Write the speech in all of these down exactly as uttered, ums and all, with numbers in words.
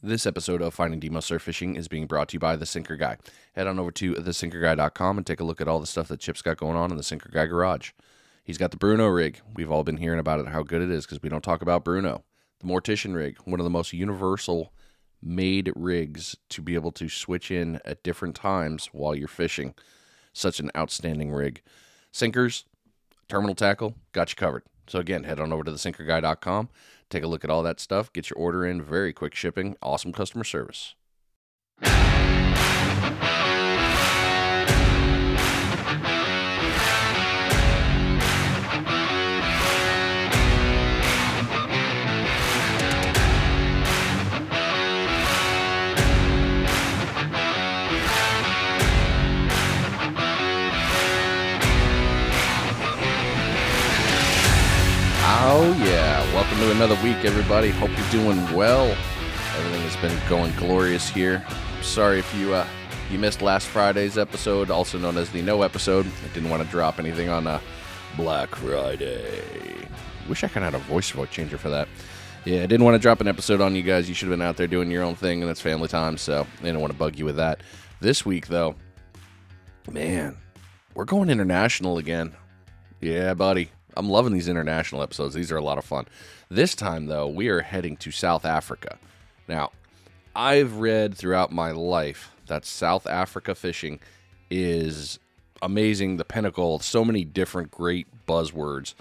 This episode of Finding Demo Surf Fishing is being brought to you by The Sinker Guy. Head on over to the sinker guy dot com and take a look at all the stuff that Chip's got going on in the Sinker Guy garage. He's got the Bruno rig. We've all been hearing about it, how good it is, because we don't talk about Bruno. The Mortician rig, one of the most universal made rigs to be able to switch in at different times while you're fishing. Such an outstanding rig. Sinkers, terminal tackle, got you covered. So again, head on over to the sinker guy dot com, take a look at all that stuff, get your order in, very quick shipping, awesome customer service. Oh yeah, welcome to another week, everybody. Hope you're doing well. Everything has been going glorious here. I'm sorry if you uh, you missed last Friday's episode, also known as the no episode. I didn't want to drop anything on uh, Black Friday. Wish I could have had a voice voice changer for that. Yeah, I didn't want to drop an episode on you guys. You should have been out there doing your own thing, and that's family time, so I didn't want to bug you with that. This week, though, man, we're going international again. Yeah, buddy. I'm loving these international episodes. These are a lot of fun. This time, though, we are heading to South Africa. Now, I've read throughout my life that South Africa fishing is amazing, the pinnacle, so many different great buzzwords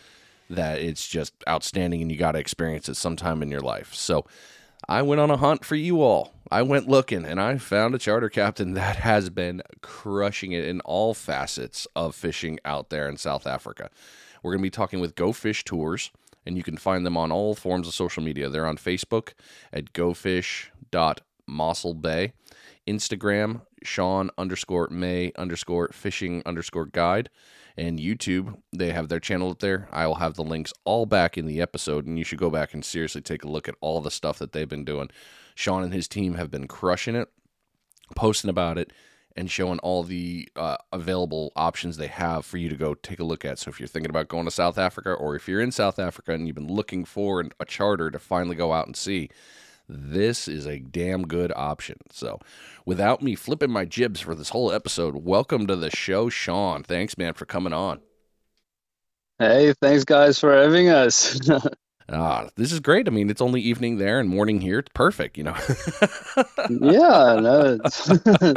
that it's just outstanding, and you got to experience it sometime in your life. So I went on a hunt for you all. I went looking, and I found a charter captain that has been crushing it in all facets of fishing out there in South Africa. We're going to be talking with Go Fish Tours, and you can find them on all forms of social media. They're on Facebook at Go Fish dot Mossel Bay, Instagram, Sean underscore May underscore Fishing underscore Guide, and YouTube. They have their channel up there. I will have the links all back in the episode, and you should go back and seriously take a look at all the stuff that they've been doing. Sean and his team have been crushing it, posting about it, and showing all the uh, available options they have for you to go take a look at. So if you're thinking about going to South Africa, or if you're in South Africa and you've been looking for a charter to finally go out and see, this is a damn good option. So without me flipping my jibs for this whole episode, welcome to the show, Sean. Thanks, man, for coming on. Hey, thanks, guys, for having us. Ah, this is great. I mean, it's only evening there and morning here. It's perfect, you know. Yeah, no,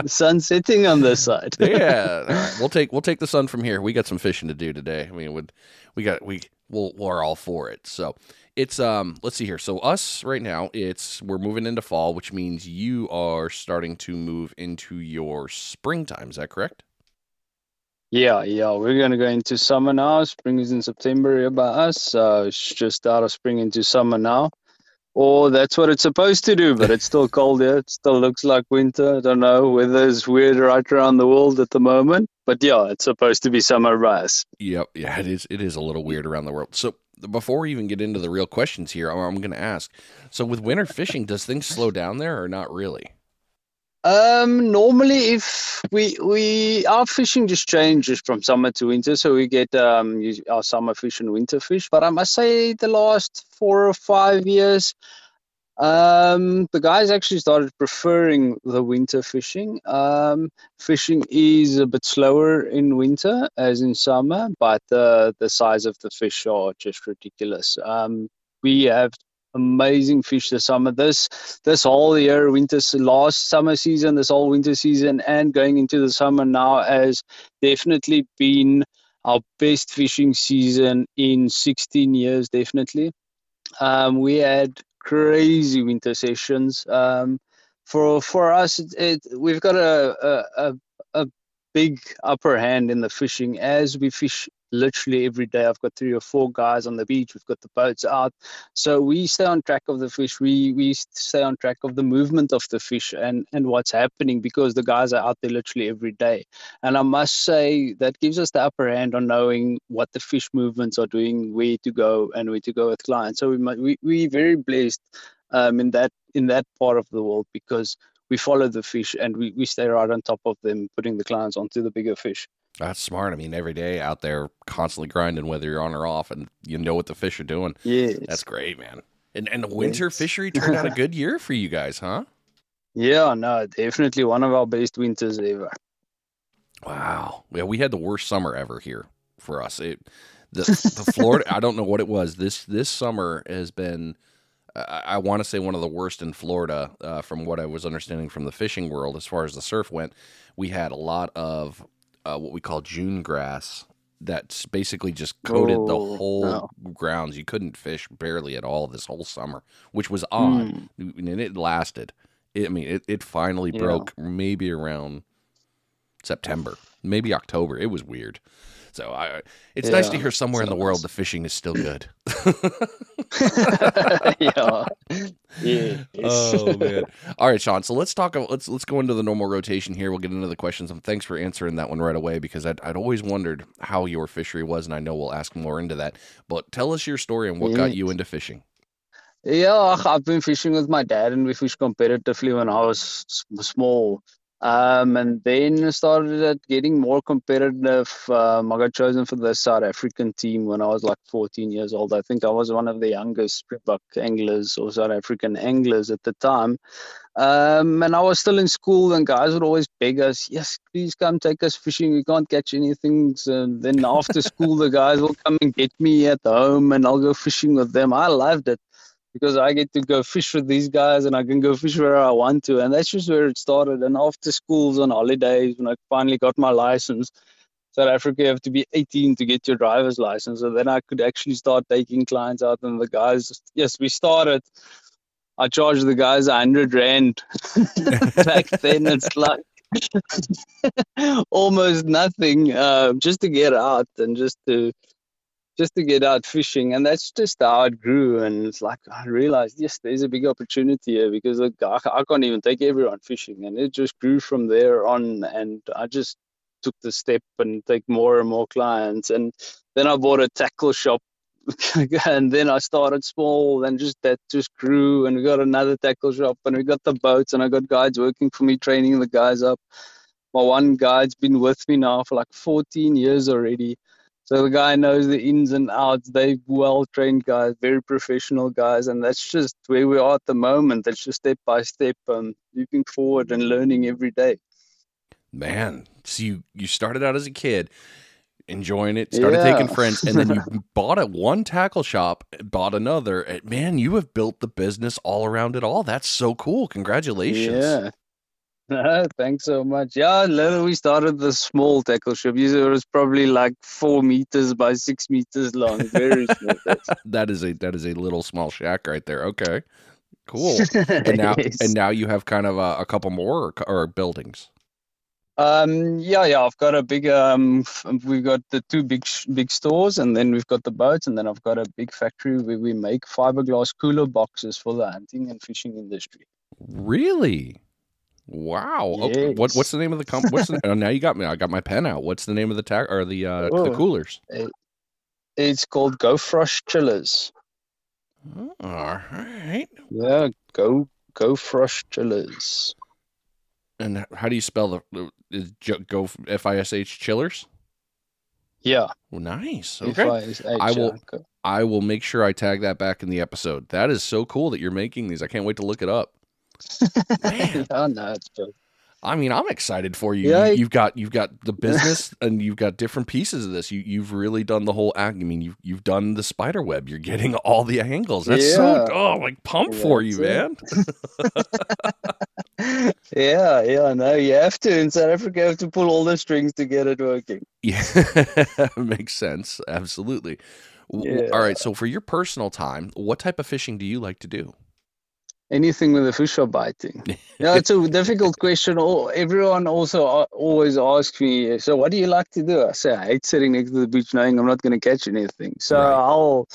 sun's sitting on this side. Yeah, all right. We'll take we'll take the sun from here. We got some fishing to do today. I mean, would we got we we'll, we're all for it. So it's um. Let's see here. So us right now, it's we're moving into fall, which means you are starting to move into your springtime. Is that correct? Yeah, yeah, we're going to go into summer now. Spring is in September here by us, so it's just out of spring into summer now. Or that's what it's supposed to do, but it's still cold here. It still looks like winter. I don't know. Weather is weird right around the world at the moment. But yeah, it's supposed to be summer by us. Yep, yeah, it is, it is a little weird around the world. So before we even get into the real questions here, I'm going to ask, so with winter fishing, does things slow down there or not really? Um, normally if we, we, our fishing just changes from summer to winter. So we get, um, our summer fish and winter fish, but I must say the last four or five years, um, the guys actually started preferring the winter fishing. Um, fishing is a bit slower in winter as in summer, but, uh, the size of the fish are just ridiculous. Um, we have amazing fish this summer. This this whole year, winter, last summer season, this whole winter season, and going into the summer now has definitely been our best fishing season in sixteen years, definitely. Um, we had crazy winter sessions. Um, for for us, it, it, we've got a, a, a big upper hand in the fishing as we fish literally every day. I've got three or four guys on the beach. We've got the boats out. So we stay on track of the fish. We we stay on track of the movement of the fish and, and what's happening because the guys are out there literally every day. And I must say that gives us the upper hand on knowing what the fish movements are doing, where to go and where to go with clients. So we might, we we're very blessed um, in that in that part of the world because we follow the fish and we, we stay right on top of them, putting the clients onto the bigger fish. That's smart. I mean, every day out there constantly grinding, whether you're on or off, and you know what the fish are doing. Yeah, that's great, man. And and the winter yes. fishery turned out a good year for you guys, huh? Yeah, no, definitely one of our best winters ever. Wow. Yeah, we had the worst summer ever here for us. It the the Florida, I don't know what it was. This this summer has been I, I want to say one of the worst in Florida, uh, from what I was understanding from the fishing world as far as the surf went. We had a lot of uh, what we call June grass that's basically just coated oh, the whole no. grounds. You couldn't fish barely at all this whole summer, which was odd. Mm. And it lasted. It, I mean, it, it finally yeah. broke maybe around September, maybe October. It was weird. So I, it's yeah. nice to hear somewhere so in the world the fishing is still good. yeah. yeah. Oh man. All right, Sean. So let's talk. Let's let's go into the normal rotation here. We'll get into the questions. And thanks for answering that one right away, because I'd, I'd always wondered how your fishery was, and I know we'll ask more into that. But tell us your story and what yeah. got you into fishing. Yeah, I've been fishing with my dad, and we fished competitively when I was small. Um, and then started at getting more competitive. Um, I got chosen for the South African team when I was like fourteen years old. I think I was one of the youngest Springbok anglers or South African anglers at the time. Um, and I was still in school, and guys would always beg us, yes, please come take us fishing. We can't catch anything. So then after school, the guys will come and get me at home, and I'll go fishing with them. I loved it, because I get to go fish with these guys, and I can go fish where I want to. And that's just where it started. And after schools on holidays, when I finally got my license, South Africa, you have to be eighteen to get your driver's license. So then I could actually start taking clients out. And the guys, yes, we started. I charged the guys one hundred rand back then. It's like almost nothing uh, just to get out and just to... just to get out fishing. And that's just how it grew. And it's like, I realized, yes, there's a big opportunity here, because look, I, I can't even take everyone fishing. And it just grew from there on. And I just took the step and take more and more clients. And then I bought a tackle shop and then I started small, and just that just grew. And we got another tackle shop, and we got the boats, and I got guides working for me, training the guys up. My one guide's been with me now for like fourteen years already. So the guy knows the ins and outs. They're well-trained guys, very professional guys, and that's just where we are at the moment. That's just step by step, um, moving forward and learning every day. Man, so you, you started out as a kid, enjoying it, started yeah. taking friends, and then you bought at one tackle shop, bought another. And man, you have built the business all around it all. That's so cool. Congratulations. Yeah. No, thanks so much. Yeah, literally we started the small tackle shop. It was probably like four meters by six meters long. Very small. that is a that is a little small shack right there. Okay, cool. And now yes. and now you have kind of a, a couple more or, or buildings. Um, yeah, yeah. I've got a big. Um, we've got the two big big stores, and then we've got the boats, and then I've got a big factory where we make fiberglass cooler boxes for the hunting and fishing industry. Really? Wow! Yes. Okay. What what's the name of the company? What's the, oh, now you got me. I got my pen out. What's the name of the tag or the uh, the coolers? It, it's called GoFish Chillers. Oh, all right. Yeah, go GoFish Chillers. And how do you spell the is go F I S H Chillers? Yeah. Well, nice. Okay. F I S H, I will. Okay. I will make sure I tag that back in the episode. That is so cool that you're making these. I can't wait to look it up. Man. Oh, no, it's true. I mean, I'm excited for you. Yeah, you you've got you've got the business, and you've got different pieces of this. You you've really done the whole act. I mean, you've you've done the spider web. You're getting all the angles. That's yeah. so oh, like pumped yeah, for you, man. yeah, yeah, no, you have to in South Africa. You have to pull all the strings to get it working. Yeah, makes sense. Absolutely. Yeah. All right. So, for your personal time, what type of fishing do you like to do? Anything with a fish are biting. Yeah, it's a difficult question. Everyone also always asks me, so what do you like to do? I say, I hate sitting next to the beach knowing I'm not going to catch anything. So right. I'll,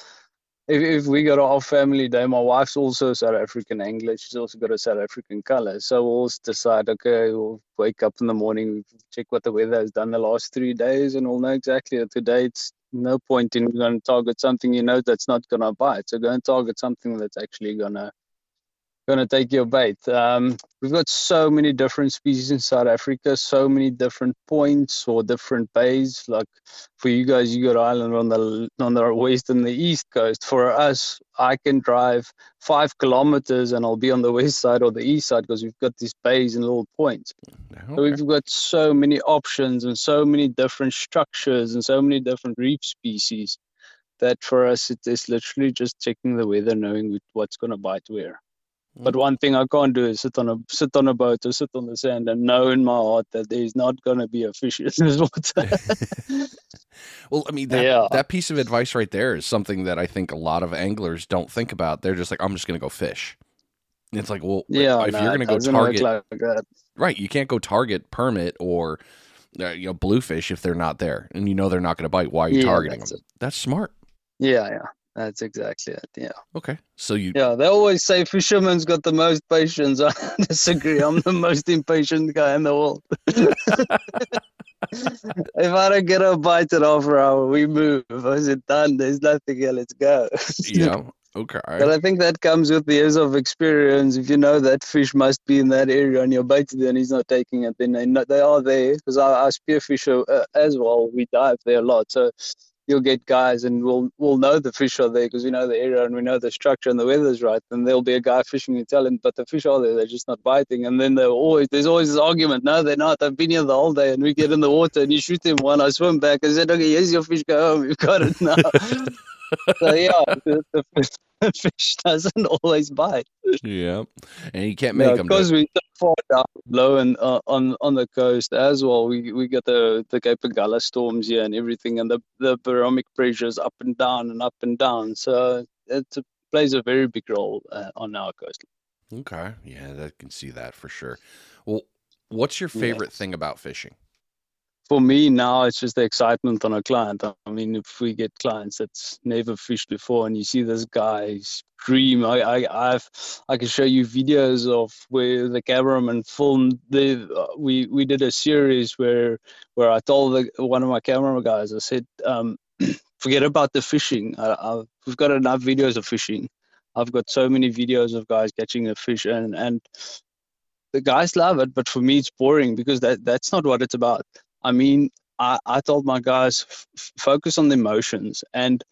if, if we got a whole family day, my wife's also South African angler. She's also got a South African color. So we'll always decide, okay, we'll wake up in the morning, check what the weather has done the last three days, and we'll know exactly that today it's no point in going to target something you know that's not going to bite. So go and target something that's actually going to, going to take your bait. Um, We've got so many different species in South Africa, so many different points or different bays. Like for you guys, you got island on the on the west and the east coast. For us, I can drive five kilometers and I'll be on the west side or the east side because we've got these bays and little points. Okay. So we've got so many options and so many different structures and so many different reef species that for us, it is literally just checking the weather, knowing what's going to bite where. But one thing I can't do is sit on a sit on a boat or sit on the sand and know in my heart that there's not going to be a fish in this water. Well, I mean, that, yeah. that piece of advice right there is something that I think a lot of anglers don't think about. They're just like, I'm just going to go fish. And it's like, well, yeah, if no, you're going to go target, like that. Right, you can't go target permit or uh, you know bluefish if they're not there. And you know they're not going to bite. Why are you yeah, targeting that's them? It. That's smart. Yeah, yeah. That's exactly it, yeah. Okay, so you... Yeah, they always say fishermen's got the most patience. I disagree. I'm the most impatient guy in the world. If I don't get a bite at half an hour, we move. I said, done, there's nothing here, let's go. Yeah, okay. But I think that comes with the years of experience. If you know that fish must be in that area and you're baited and he's not taking it, then they, know, they are there. Because I, I spearfish uh, as well. We dive there a lot, so... You'll get guys and we'll we'll know the fish are there because we know the area and we know the structure and the weather's right. And there'll be a guy fishing and tell him, but the fish are there, they're just not biting. And then they're always, there's always this argument, no, they're not. I've been here the whole day and we get in the water and you shoot him one, I swim back and said, okay, here's your fish, go home, you've got it now. So yeah, the, the, fish, the fish doesn't always bite. Yeah, and you can't make yeah, them. Because we're so far down low and uh, on on the coast as well. We we got the the Cape Agulhas storms here and everything, and the the barometric pressure is up and down and up and down. So it plays a very big role uh, on our coastline. Okay, yeah, I can see that for sure. Well, what's your favorite yes. thing about fishing? For me now, it's just the excitement on a client. I mean, if we get clients that's never fished before and you see this guy's dream, I I I've, I can show you videos of where the cameraman filmed. The, uh, we, we did a series where where I told the, one of my camera guys, I said, um, forget about the fishing. I, I, we've got enough videos of fishing. I've got so many videos of guys catching a fish and, and the guys love it. But for me, it's boring because that, that's not what it's about. I mean, I, I told my guys, f- focus on the emotions. And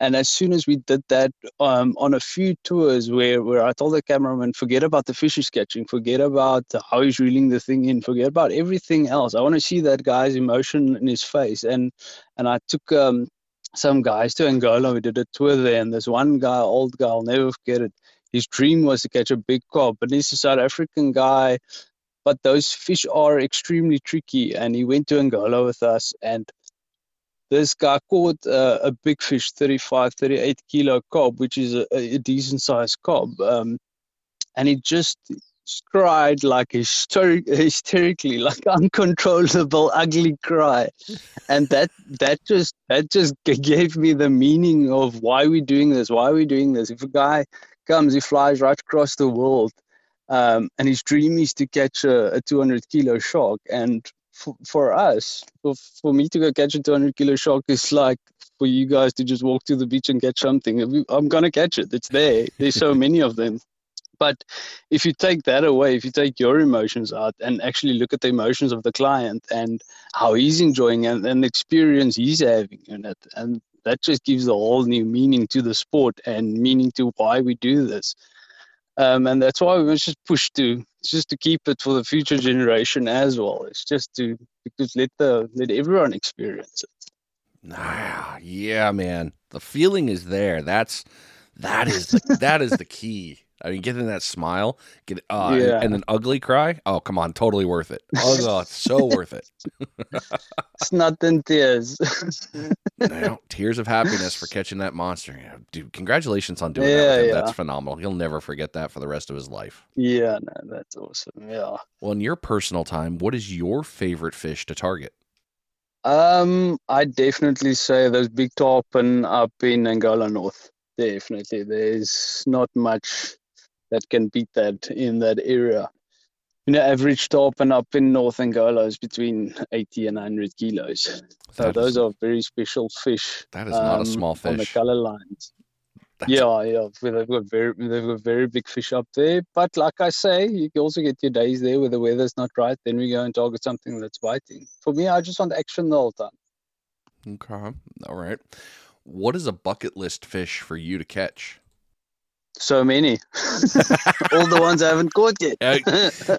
and as soon as we did that um, on a few tours where, where I told the cameraman, forget about the fish he's catching, forget about how he's reeling the thing in, forget about everything else. I want to see that guy's emotion in his face. And and I took um, some guys to Angola. We did a tour there. And this one guy, old guy, I'll never forget it. His dream was to catch a big carp. But he's a South African guy. But those fish are extremely tricky. And he went to Angola with us. And this guy caught uh, a big fish, thirty-five, thirty-eight kilo cob, which is a, a decent sized cob. Um, and he just cried like hyster- hysterically, like uncontrollable, ugly cry. And that that just that just gave me the meaning of why we're doing this, why we're doing this. If a guy comes, he flies right across the world. Um, and his dream is to catch a, a two hundred kilo shark. And f- for us, for, for me to go catch a two hundred kilo shark is like for you guys to just walk to the beach and catch something. I'm going to catch it. It's there. There's so many of them. But if you take that away, if you take your emotions out and actually look at the emotions of the client and how he's enjoying and, and the experience he's having in it, and that just gives a whole new meaning to the sport and meaning to why we do this. Um, and that's why we must just push to just to keep it for the future generation as well. It's just to because let the let everyone experience it. Ah, yeah, man, the feeling is there. That's that is the, that is the key. I mean, getting that smile, get uh, yeah. and, and an ugly cry. Oh, come on, totally worth it. Oh God, it's so worth it. It's not in tears. No, tears of happiness for catching that monster. You know, dude, congratulations on doing yeah, that. With him. Yeah. That's phenomenal. He'll never forget that for the rest of his life. Yeah, no, that's awesome. Yeah. Well, in your personal time, what is your favorite fish to target? Um, I definitely say those big tarpon up in Angola North. Definitely, there's not much that can beat that in that area. You know, average tarpon up in North Angola is between eighty and one hundred kilos. So that those is, are very special fish. That is um, not a small fish. On the color lines. Yeah, yeah, they've got very they've got very big fish up there. But like I say, you can also get your days there where the weather's not right. Then we go and target something that's biting. For me, I just want action the whole time. Okay, all right. What is a bucket list fish for you to catch? So many. All the ones I haven't caught yet. uh,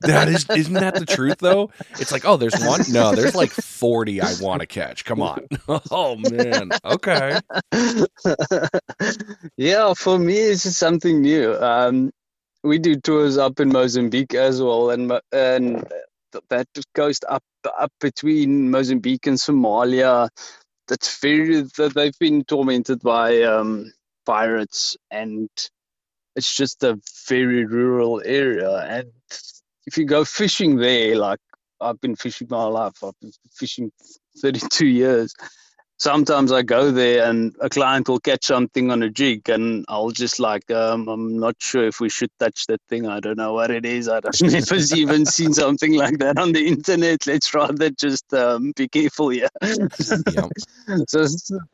that is, isn't that the truth, though? It's like, oh, there's one? No, there's like forty I want to catch. Come on. Oh, man. Okay. Yeah, for me, it's just something new. Um, we do tours up in Mozambique as well, and and that coast up up between Mozambique and Somalia, that's very, that they've been tormented by um, pirates, and it's just a very rural area. And if you go fishing there, like I've been fishing my life, I've been fishing thirty-two years. Sometimes I go there and a client will catch something on a jig, and I'll just like, um, I'm not sure if we should touch that thing. I don't know what it is. I've never even seen something like that on the internet. Let's rather just um, be careful here. Yep. so,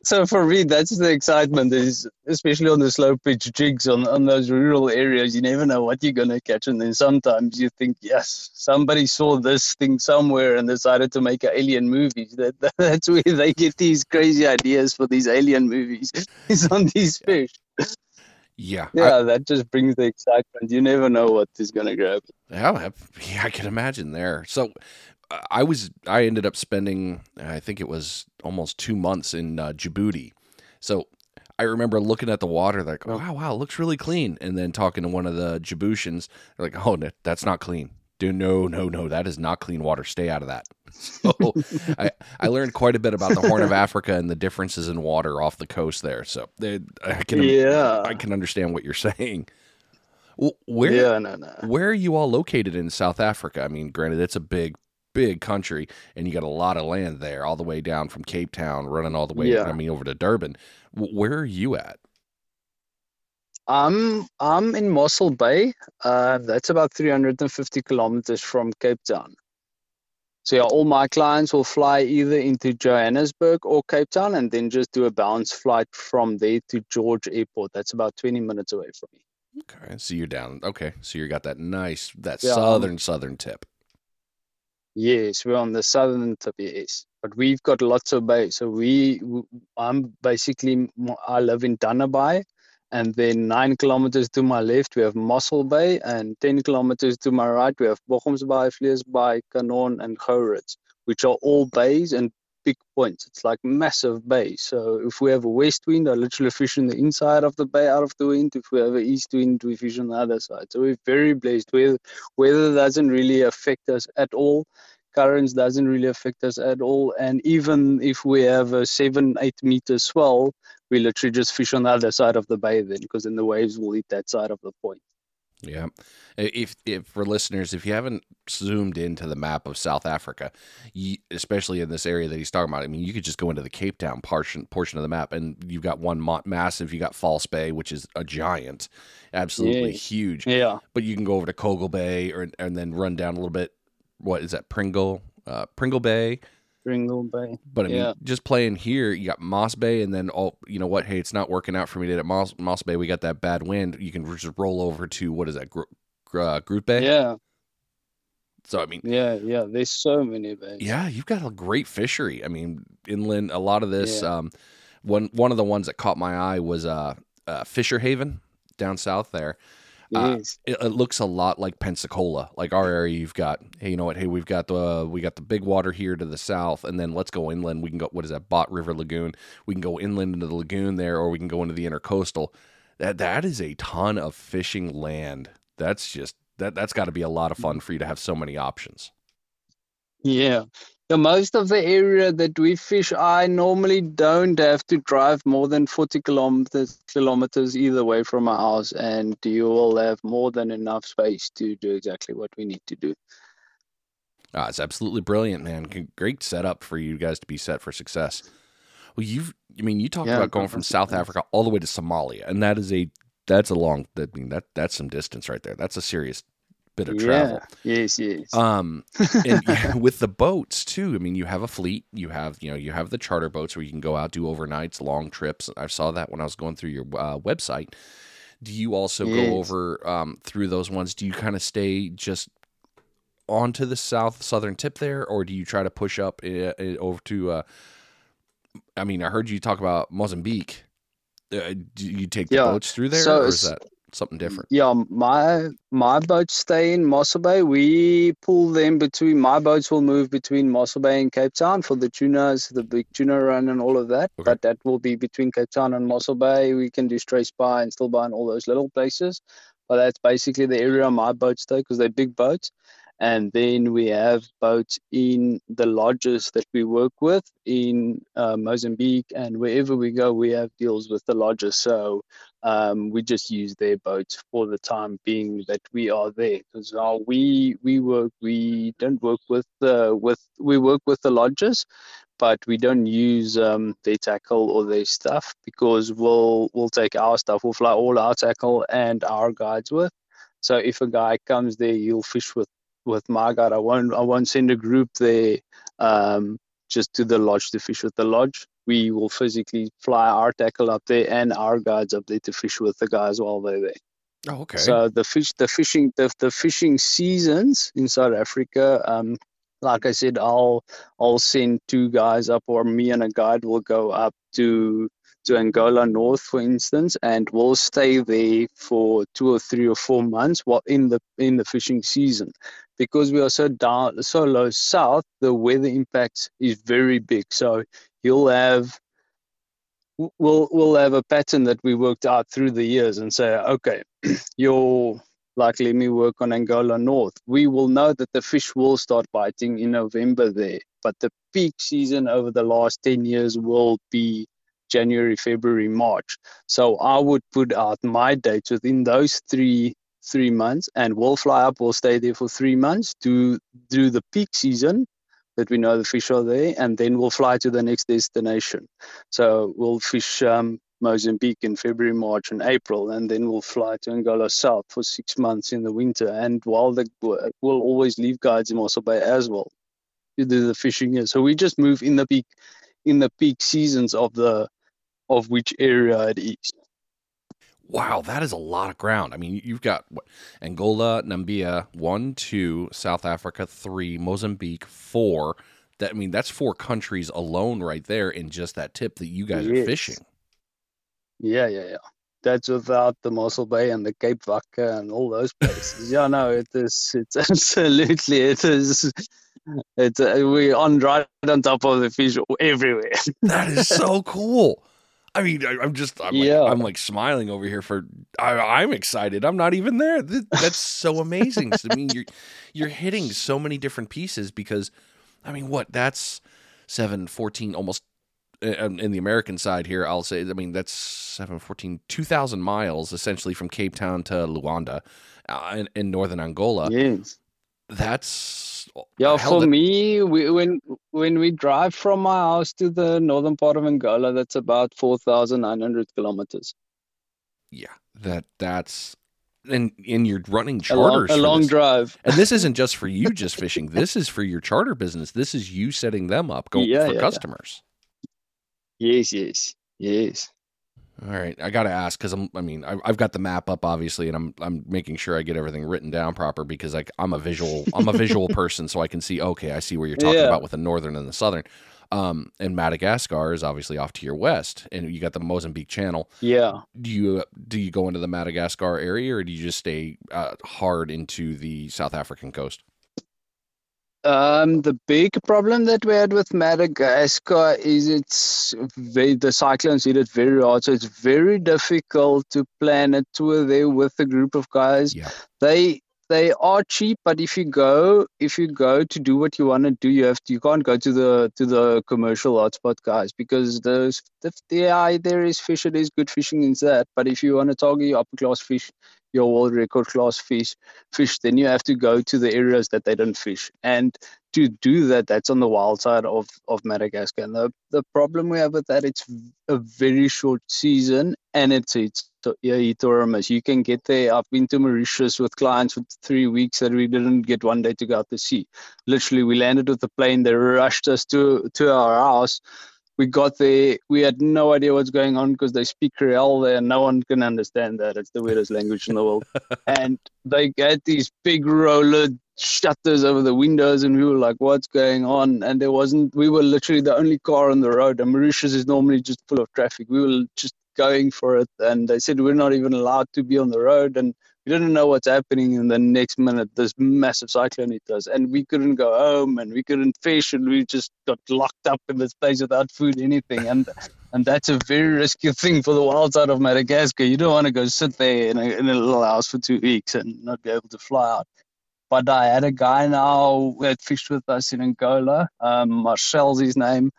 so for me, that's the excitement, is especially on the slow pitch jigs on, on those rural areas. You never know what you're going to catch. And then sometimes you think, yes, somebody saw this thing somewhere and decided to make an alien movie. That, that That's where they get these crazy Crazy ideas for these alien movies is on these fish. Yeah, yeah, I, that just brings the excitement. You never know what is going to grab. Yeah, I can imagine there. So, I was, I ended up spending, I think it was almost two months in uh, Djibouti. So, I remember looking at the water, like, oh, wow, wow, it looks really clean. And then talking to one of the Djiboutians, they're like, oh, no, that's not clean. Dude, no, no, no, that is not clean water. Stay out of that. So I, I learned quite a bit about the Horn of Africa and the differences in water off the coast there. So they, I can yeah. I can understand what you're saying. Where, yeah, no, no. where are you all located in South Africa? I mean, granted, it's a big, big country, and you got a lot of land there, all the way down from Cape Town, running all the way yeah. I mean, over to Durban. Where are you at? I'm I'm in Mossel Bay. Uh, that's about three hundred fifty kilometers from Cape Town. So yeah, all my clients will fly either into Johannesburg or Cape Town, and then just do a bounce flight from there to George Airport. That's about twenty minutes away from me. Okay, so you're down. Okay, so you got that nice that yeah, southern um, southern tip. Yes, we're on the southern tip. Yes. But we've got lots of bays. So we I'm basically I live in Dana Bay. And then nine kilometers to my left, we have Mossel Bay, and ten kilometers to my right, we have Bochums Bay, Fliers Bay, Cannon, and Horitz, which are all bays and big points. It's like massive bays. So if we have a west wind, I literally fish on the inside of the bay out of the wind. If we have an east wind, we fish on the other side. So we're very blessed. Weather, weather doesn't really affect us at all. Currents doesn't really affect us at all. And even if we have a seven, eight meter swell, we literally just fish on the other side of the bay then, because then the waves will eat that side of the point. Yeah. If, if for listeners, if you haven't zoomed into the map of South Africa, you, especially in this area that he's talking about, I mean, you could just go into the Cape Town portion, portion of the map, and you've got one massive, you got False Bay, which is a giant, absolutely yeah. huge. Yeah. But you can go over to Kogel Bay or, and then run down a little bit. What is that? Pringle, uh, Pringle Bay. Pringle Bay. But I mean, yeah. just playing here, you got Moss Bay, and then, oh, you know what? Hey, it's not working out for me today at Moss, Moss Bay. We got that bad wind. You can just roll over to, what is that? Gro- uh, Groot Bay? Yeah. So, I mean. Yeah, yeah. There's so many bays. Yeah, you've got a great fishery. I mean, inland, a lot of this. Yeah. Um, one, one of the ones that caught my eye was uh, uh, Fisher Haven down south there. Uh, yes. it, it looks a lot like Pensacola, like our area. You've got, hey, you know what? Hey, we've got the we got the big water here to the south, and then let's go inland. We can go, what is that? Bot River Lagoon. We can go inland into the lagoon there, or we can go into the intercoastal. That that is a ton of fishing land. That's just that that's got to be a lot of fun for you to have so many options. Yeah. The most of the area that we fish, I normally don't have to drive more than forty kilometers, kilometers either way from my house, and you will have more than enough space to do exactly what we need to do. Ah, it's absolutely brilliant, man. Great setup for you guys to be set for success. Well, you've, I mean, you talked yeah, about going from South Africa all the way to Somalia, and that is a, that's a long, I mean, that, that's some distance right there. That's a serious bit of yeah. travel. Yes, yes. Um, and yeah, with the boats too. I mean, you have a fleet. You have you know you have the charter boats where you can go out, do overnights, long trips. I saw that when I was going through your uh, website. Do you also yes. go over um, through those ones? Do you kind of stay just onto the south southern tip there, or do you try to push up uh, over to? Uh, I mean, I heard you talk about Mozambique. Uh, do you take the yeah. boats through there, so, or is that something different? Yeah, my my boats stay in Mossel Bay. We pull them between. My boats will move between Mossel Bay and Cape Town for the tunas, the big tuna run, and all of that. Okay. But that will be between Cape Town and Mossel Bay. We can do Strays Bay and Still Bay and all those little places. But that's basically the area my boats stay because they're big boats. And then we have boats in the lodges that we work with in uh, Mozambique, and wherever we go, we have deals with the lodges. So um, we just use their boats for the time being that we are there. Because uh, we we work, we don't work with the uh, with we work with the lodges, but we don't use um, their tackle or their stuff because we'll we'll take our stuff. We'll fly all our tackle and our guides with. So if a guy comes there, you'll fish with. with my guide. I won't, I won't send a group there um, just to the lodge to fish with the lodge. We will physically fly our tackle up there and our guides up there to fish with the guys while they're there. Oh, okay. So the fish, the fishing, the, the fishing seasons in South Africa, um, like I said, I'll, I'll send two guys up, or me and a guide will go up to, to Angola North, for instance, and we'll stay there for two or three or four months while in the in the fishing season. Because we are so down, so low south, the weather impact is very big. So you'll have, we'll we'll have a pattern that we worked out through the years and say, okay, you're like, let me work on Angola North. We will know that the fish will start biting in November there, but the peak season over the last ten years will be January, February, March. So I would put out my dates within those three three months, and we'll fly up, we'll stay there for three months to do the peak season that we know the fish are there, and then we'll fly to the next destination. So we'll fish um, Mozambique in February, March, and April, and then we'll fly to Angola South for six months in the winter. And while the, we'll always leave guides in Mossel Bay as well to do the fishing here. So we just move in the peak in the peak seasons of the of which area it is. Wow, that is a lot of ground. I mean, you've got what, Angola, Namibia, one, two, South Africa, three, Mozambique, four. That I mean, that's four countries alone right there in just that tip that you guys yes. are fishing. Yeah, yeah, yeah. That's without the Mossel Bay and the Cape Vaca and all those places. yeah, no, it is. It's absolutely. It is. It's uh, we're on right on top of the fish everywhere. That is so cool. I mean, I, I'm just, I'm, yeah. like, I'm like smiling over here for, I, I'm excited. I'm not even there. Th- that's so amazing. I mean, you're, you're hitting so many different pieces because, I mean, what, that's seven, fourteen, almost uh, in the American side here, I'll say, I mean, that's seven, fourteen, two thousand miles essentially from Cape Town to Luanda uh, in, in northern Angola. Yes. That's yeah. For that... me, we, when when we drive from my house to the northern part of Angola, that's about four thousand nine hundred kilometers. Yeah, that that's and and you're running charters. A long, a long drive, and this isn't just for you just fishing. This is for your charter business. This is you setting them up, going yeah, for yeah, customers. Yeah. Yes, yes, yes. All right, I gotta ask because I'm—I mean, I, I've got the map up, obviously, and I'm—I'm I'm making sure I get everything written down proper because, like, I'm a visual—I'm a visual person, so I can see. Okay, I see where you're talking yeah. about with the northern and the southern. Um, and Madagascar is obviously off to your west, and you got the Mozambique Channel. Yeah. Do you do you go into the Madagascar area, or do you just stay uh, hard into the South African coast? Um, the big problem that we had with Madagascar is it's very, the cyclones hit it very hard, so it's very difficult to plan a tour there with a group of guys. Yeah. They they are cheap, but if you go if you go to do what you want to do, you have to, you can't go to the to the commercial hotspot guys because those the, yeah, there is fish, it is good fishing in that, but if you want to target your upper class fish, your world record class fish, fish, then you have to go to the areas that they don't fish. And to do that, that's on the wild side of, of Madagascar. And the, the problem we have with that, it's a very short season and it's it's hit or miss. You can get there. I've been to Mauritius with clients for three weeks that we didn't get one day to go out to sea. Literally, we landed with the plane. They rushed us to, to our house. We got there. We had no idea what's going on because they speak Creole there. No one can understand that. It's the weirdest language in the world. And they had these big roller shutters over the windows, and we were like, what's going on? And there wasn't, we were literally the only car on the road. And Mauritius is normally just full of traffic. We were just going for it. And they said, we're not even allowed to be on the road. And we didn't know what's happening. And the next minute, this massive cyclone hit us. And we couldn't go home and we couldn't fish. And we just got locked up in this place without food, anything. And and that's a very risky thing for the wild side of Madagascar. You don't want to go sit there in a, in a little house for two weeks and not be able to fly out. But I had a guy now that fished with us in Angola. Um, Marcel's his name.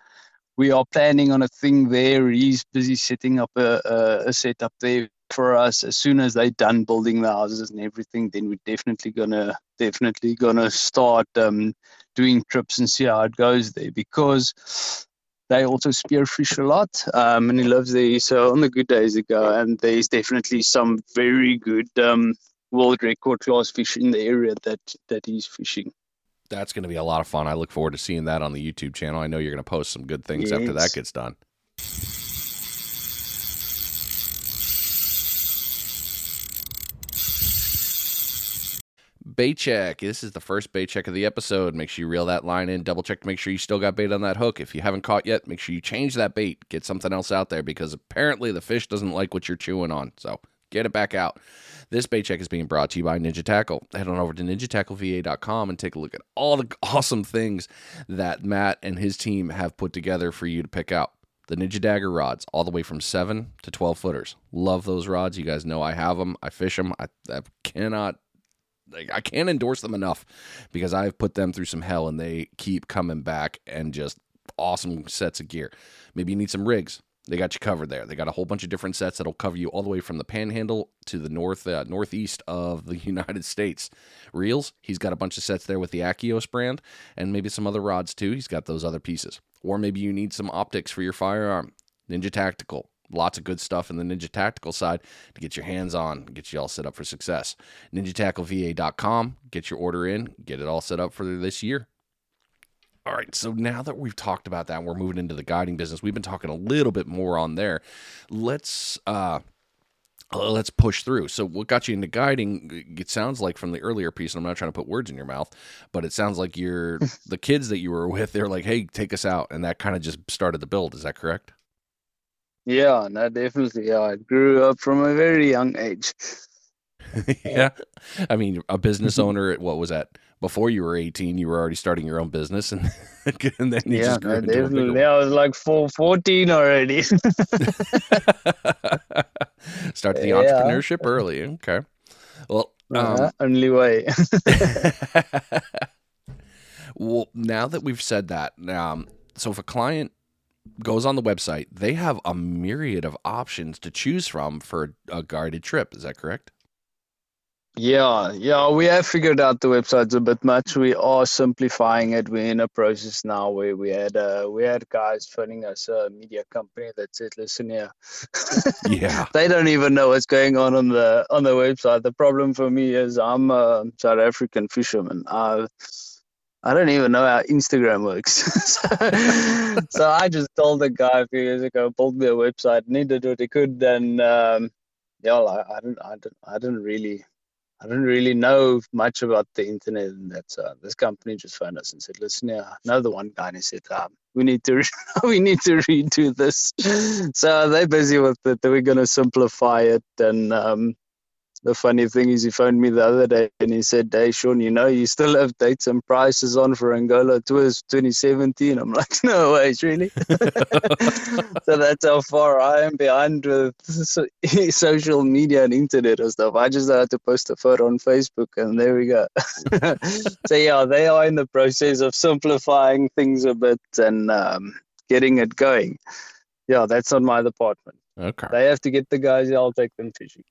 We are planning on a thing there. He's busy setting up a, a, a setup there for us. As soon as they're done building the houses and everything, then we're definitely gonna definitely gonna start um, doing trips and see how it goes there, because they also spearfish a lot, um, and he loves there. So on the good days ago, and there's definitely some very good um, world record class fish in the area that that he's fishing. That's going to be a lot of fun. I look forward to seeing that on the YouTube channel. I know you're going to post some good things yes. after that gets done. Bait check. This is the first bait check of the episode. Make sure you reel that line in, double check to make sure you still got bait on that hook. If you haven't caught yet, make sure you change that bait, get something else out there, because apparently the fish doesn't like what you're chewing on. So get it back out. This bait check is being brought to you by Ninja Tackle. Head on over to Ninja Tackle V A dot com and take a look at all the awesome things that Matt and his team have put together for you to pick out. The Ninja Dagger rods, all the way from seven to twelve footers. Love those rods. You guys know I have them. I fish them. I, I cannot... I can't endorse them enough, because I've put them through some hell and they keep coming back, and just awesome sets of gear. Maybe you need some rigs. They got you covered there. They got a whole bunch of different sets that'll cover you all the way from the panhandle to the north, uh, northeast of the United States. Reels, he's got a bunch of sets there with the Achios brand, and maybe some other rods too. He's got those other pieces. Or maybe you need some optics for your firearm. Ninja Tactical. Lots of good stuff in the Ninja Tactical side to get your hands on, get you all set up for success. Ninja Tackle V A dot com. Get your order in. Get it all set up for this year. All right, so now that we've talked about that, we're moving into the guiding business. We've been talking a little bit more on there. Let's uh, let's push through. So what got you into guiding, it sounds like from the earlier piece, and I'm not trying to put words in your mouth, but it sounds like you're the kids that you were with, they're like, hey, take us out, and that kind of just started the build. Is that correct? Yeah, no, definitely. Yeah, I grew up from a very young age. Yeah. I mean, a business owner, at, what was that? Before you were eighteen, you were already starting your own business. And, and then you yeah, just grew no, into definitely. A bigger... I was like four, fourteen already. Start the yeah. entrepreneurship early. Okay. Well, um... yeah, only way. Well, now that we've said that, um, so if a client goes on the website, they have a myriad of options to choose from for a guided trip. Is that correct? Yeah, yeah, we have figured out the website's a bit much. We are simplifying it. We're in a process now where we had uh, we had guys phoning us, a media company that said, "Listen here, yeah, they don't even know what's going on on the on the website." The problem for me is I'm a South African fisherman. I I don't even know how Instagram works. so, so I just told the guy a few years ago, build me a website, and he did what he could. And um, yeah, like, I don't, I don't, I don't really, I don't really know much about the internet and that. So this company just phoned us and said, "Listen, yeah, I know the one guy," and he said, um, "We need to, re- we need to redo this." So they're busy with it. We're gonna simplify it. And um, the funny thing is, he phoned me the other day and he said, "Hey, Sean, you know, you still have dates and prices on for Angola Tours twenty seventeen. I'm like, "No way, really?" So that's how far I am behind with social media and internet and stuff. I just had to post a photo on Facebook and there we go. So, yeah, they are in the process of simplifying things a bit and um, getting it going. Yeah, that's on my department. Okay. They have to get the guys. I'll take them fishing.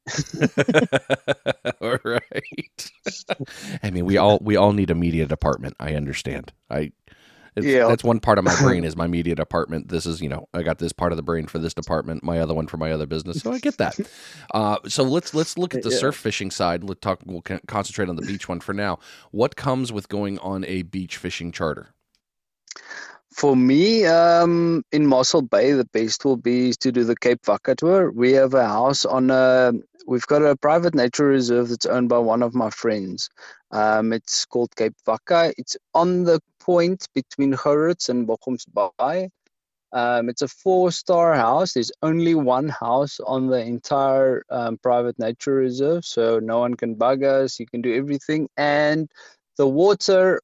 All right. I mean, we all we all need a media department. I understand. I it's, yeah. That's one part of my brain is my media department. This is, you know, I got this part of the brain for this department, my other one for my other business. So I get that. Uh, so let's let's look at the yeah. surf fishing side. Let's talk. We'll concentrate on the beach one for now. What comes with going on a beach fishing charter? For me, um, in Mossel Bay, the best will be to do the Cape Vaca tour. We have a house on a, we've got a private nature reserve that's owned by one of my friends. Um, it's called Cape Vaca. It's on the point between Horitz and Bochums Bay. Um, it's a four-star house. There's only one house on the entire um, private nature reserve, so no one can bug us. You can do everything. And the water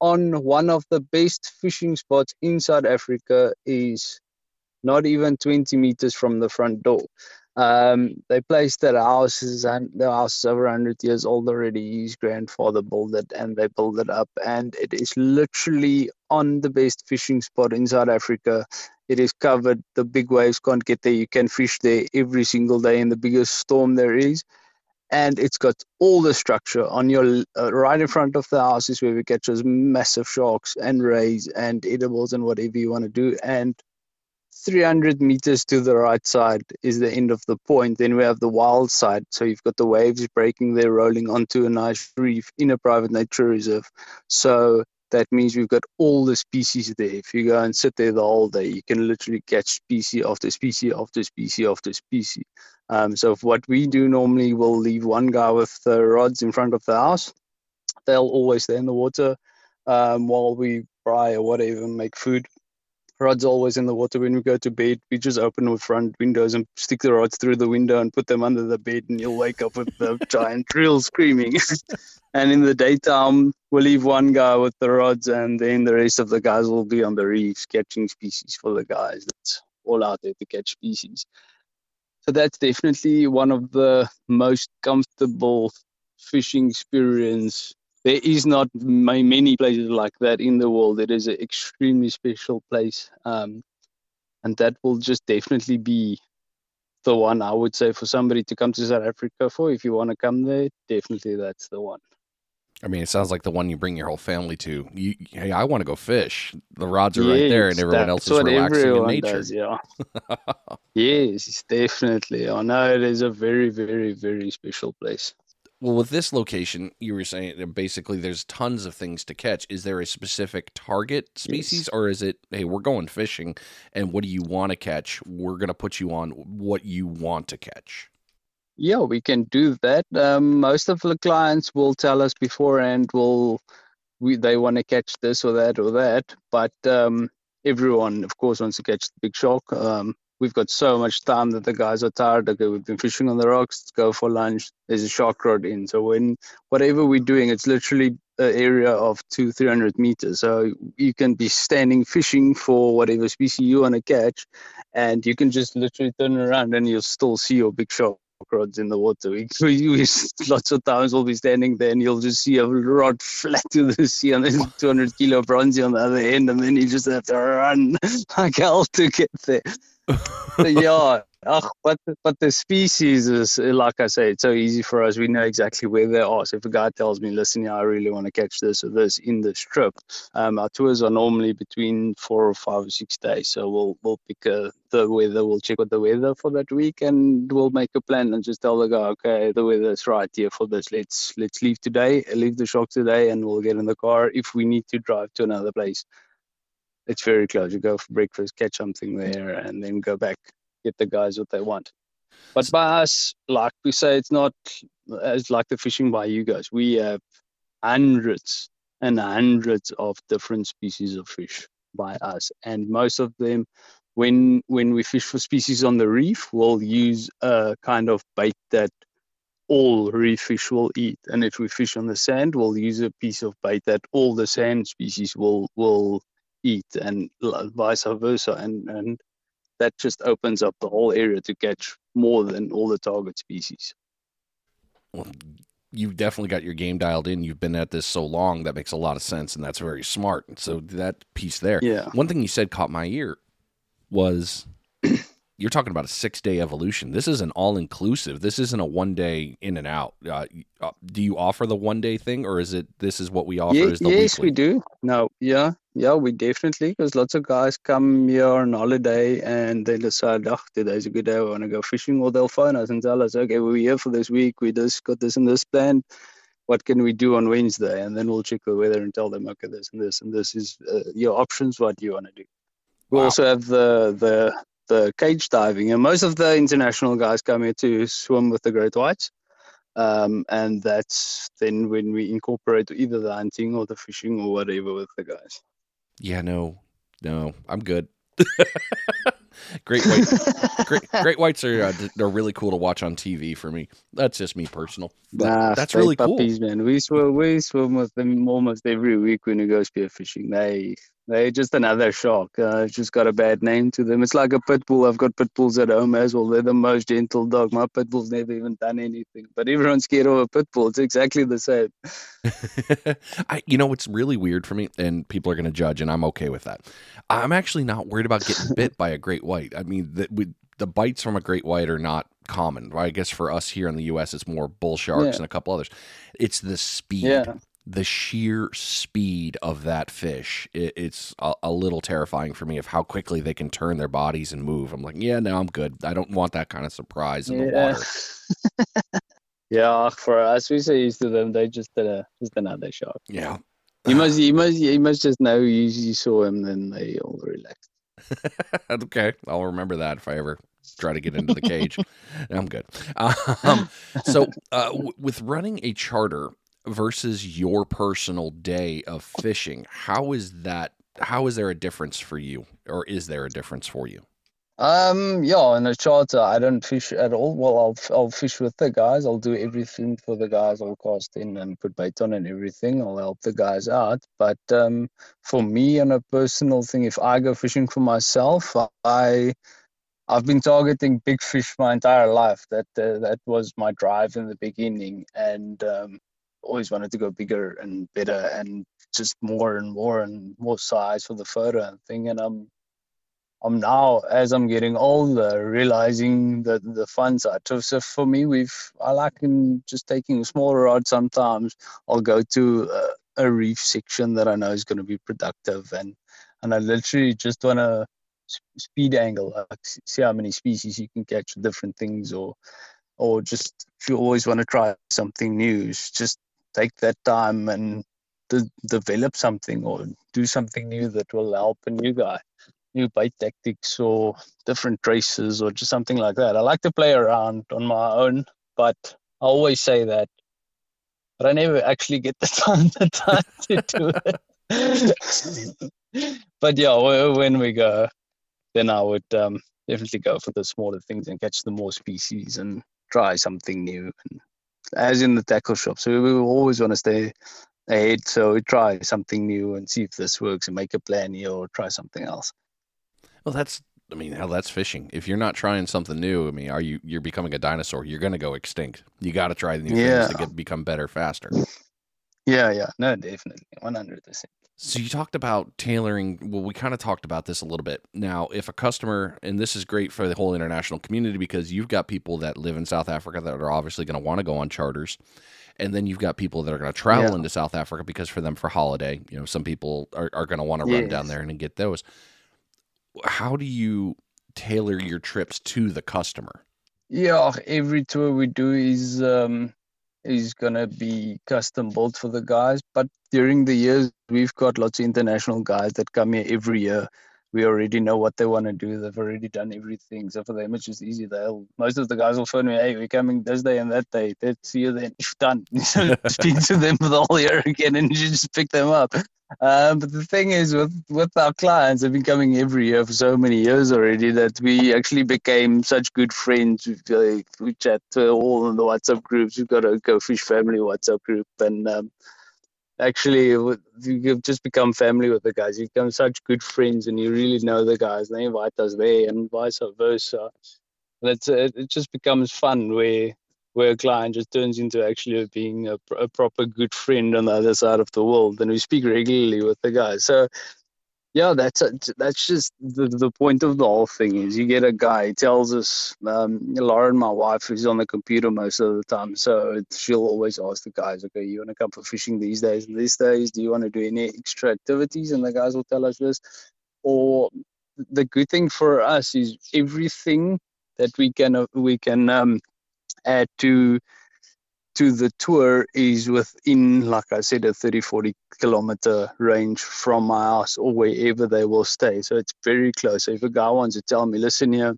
on one of the best fishing spots in South Africa is not even twenty meters from the front door. Um, they placed that house, and the house is over one hundred years old already. His grandfather built it, and they built it up, and it is literally on the best fishing spot in South Africa. It is covered. The big waves can't get there. You can fish there every single day in the biggest storm there is. And it's got all the structure on your uh, right in front of the house is where we catch those massive sharks and rays and edibles and whatever you want to do. And three hundred meters to the right side is the end of the point. Then we have the wild side. So you've got the waves breaking there, rolling onto a nice reef in a private nature reserve. So that means we've got all the species there. If you go and sit there the whole day, you can literally catch species after species after species after species. Um, so what we do normally, we'll leave one guy with the rods in front of the house. They'll always stay in the water um, while we fry or whatever, make food. Rods always in the water. When we go to bed, we just open the front windows and stick the rods through the window and put them under the bed, and you'll wake up with the giant drill screaming. And in the daytime, we'll leave one guy with the rods, and then the rest of the guys will be on the reefs catching species for the guys. That's all out there to catch species. So that's definitely one of the most comfortable fishing experience. There is not many places like that in the world. It is an extremely special place. Um, and that will just definitely be the one I would say for somebody to come to South Africa for. If you want to come there, definitely that's the one. I mean, it sounds like the one you bring your whole family to. You, hey, I want to go fish. The rods are yes, right there, and everyone else is relaxing in nature. Does, yeah. Yes, definitely. I know it is a very, very, very special place. Well, with this location, you were saying that basically there's tons of things to catch. Is there a specific target species, yes. or is it, hey, we're going fishing, and what do you want to catch? We're going to put you on what you want to catch. Yeah, we can do that. Um, most of the clients will tell us beforehand, well, we, they want to catch this or that or that. But um, everyone, of course, wants to catch the big shark. Um, we've got so much time that the guys are tired. Okay, we've been fishing on the rocks. Let's go for lunch. There's a shark rod in. So when whatever we're doing, it's literally an area of two, three hundred meters. So you can be standing fishing for whatever species you want to catch, and you can just literally turn around and you'll still see your big shark rods in the water. We, we, we lots of times we'll be standing there and you'll just see a rod flat to the sea and there's two hundred kilo bronzy on the other end, and then you just have to run like hell to get there. So yeah, oh, but, but the species is, like I say, it's so easy for us. We know exactly where they are. So if a guy tells me, listen, yeah, I really want to catch this or this in this trip, um, our tours are normally between four or five or six days. So we'll we'll pick a, the weather, we'll check what the weather for that week, and we'll make a plan and just tell the guy, okay, the weather's right here for this. Let's, let's leave today, leave the shark today, and we'll get in the car. If we need to drive to another place, it's very close. You go for breakfast, catch something there, and then go back, get the guys what they want. But by us, like we say, it's not as like the fishing by you guys. We have hundreds and hundreds of different species of fish by us. And most of them, when when we fish for species on the reef, we'll use a kind of bait that all reef fish will eat. And if we fish on the sand, we'll use a piece of bait that all the sand species will will eat, and vice versa, and and that just opens up the whole area to catch more than all the target species. Well, you've definitely got your game dialed in. You've been at this so long, that makes a lot of sense, and that's very smart. So that piece there. Yeah. One thing you said caught my ear was you're talking about a six-day evolution. This is an all-inclusive. This isn't a one-day in and out. Uh, do you offer the one-day thing, or is it this is what we offer? Yeah, is the yes, weekly? We do. No, yeah, yeah, we definitely, because lots of guys come here on holiday and they decide, oh, today's a good day, we want to go fishing, or they'll phone us and tell us, okay, we're here for this week, we just got this and this planned. What can we do on Wednesday? And then we'll check the weather and tell them, okay, this and this and this is uh, your options. What do you want to do? We wow. also have the the the cage diving, and most of the international guys come here to swim with the great whites, um, and that's then when we incorporate either the hunting or the fishing or whatever with the guys. Yeah, no, no, I'm good. Great whites, great, great whites are uh, they're really cool to watch on T V for me. That's just me personal. But nah, that's really puppies, cool. Man, we swim, we swim with them almost every week when we go spear fishing. They they're just another shark. Uh, just got a bad name to them. It's like a pit bull. I've got pit bulls at home as well. They're the most gentle dog. My pit bull's never even done anything, but everyone's scared of a pit bull. It's exactly the same. I, you know, it's really weird for me, and people are going to judge, and I'm okay with that. I'm actually not worried about getting bit by a great white. I mean, the, we, the bites from a great white are not common, right? I guess for us here in the U S, it's more bull sharks yeah. and a couple others. It's the speed. Yeah. The sheer speed of that fish, it, it's a, a little terrifying for me of how quickly they can turn their bodies and move. I'm like, yeah, no, I'm good. I don't want that kind of surprise in yeah. the water. Yeah, for us, we're so used to them. They just uh, just another shark. Yeah. You must, you must, you must just know you, you saw him, then they all relaxed. Okay, I'll remember that if I ever try to get into the cage. I'm good. Um, so uh, w- with running a charter versus your personal day of fishing, how is that, how is there a difference for you, or is there a difference for you? Um, yeah, in a charter, I don't fish at all. Well, I'll I'll fish with the guys. I'll do everything for the guys. I'll cast in and put bait on and everything. I'll help the guys out. But um, for me, on a personal thing, if I go fishing for myself, I I've been targeting big fish my entire life. That uh, that was my drive in the beginning, and um, always wanted to go bigger and better and just more and more and more size for the photo and thing. And I'm I'm now, as I'm getting older, realizing that the fun side. So for me, we've I like in just taking smaller rods. Sometimes I'll go to a, a reef section that I know is going to be productive, and and I literally just want to speed angle, like see how many species you can catch, different things, or or just if you always want to try something new, just take that time and de- develop something or do something new that will help a new guy. New bait tactics or different traces or just something like that. I like to play around on my own, but I always say that, but I never actually get the time, the time to do it. But yeah, when we go, then I would um, definitely go for the smaller things and catch the more species and try something new. And as in the tackle shop, so we always want to stay ahead. So we try something new and see if this works and make a plan here or try something else. Well, that's, I mean, hell, that's fishing. If you're not trying something new, I mean, are you, you're becoming a dinosaur. You're going to go extinct. You got to try new yeah. things to get, become better faster. Yeah, yeah. No, definitely. one hundred percent. So you talked about tailoring. Well, we kind of talked about this a little bit. Now, if a customer, and this is great for the whole international community because you've got people that live in South Africa that are obviously going to want to go on charters. And then you've got people that are going to travel yeah. into South Africa because for them for holiday, you know, some people are, are going to want to yes. run down there and get those. How do you tailor your trips to the customer? Yeah, every tour we do is um, is going to be custom built for the guys. But during the years, we've got lots of international guys that come here every year. We already know what they want to do. They've already done everything. So for them, it's just easy. They'll most of the guys will phone me, hey, we're coming this day and that day. Let's see you then. It's done. Speak to them for the whole year again and you just pick them up. Um, but the thing is, with, with our clients, they've been coming every year for so many years already that we actually became such good friends. We, uh, we chat to all in the WhatsApp groups. We've got a Go Fish family WhatsApp group. And um, actually, you've just become family with the guys. You become such good friends, and you really know the guys. They invite us there, and vice versa. And it's, it just becomes fun where where a client just turns into actually being a, a proper good friend on the other side of the world. And we speak regularly with the guys. So Yeah, that's a, that's just the, the point of the whole thing is you get a guy, he tells us, um, Lauren, my wife, who's on the computer most of the time, so it, she'll always ask the guys, okay, you want to come for fishing these days and these days? Do you want to do any extra activities? And the guys will tell us this. Or the good thing for us is everything that we can we can um, add to to the tour is within, like I said, a thirty, forty kilometer range from my house or wherever they will stay. So it's very close. So if a guy wants to tell me, listen here,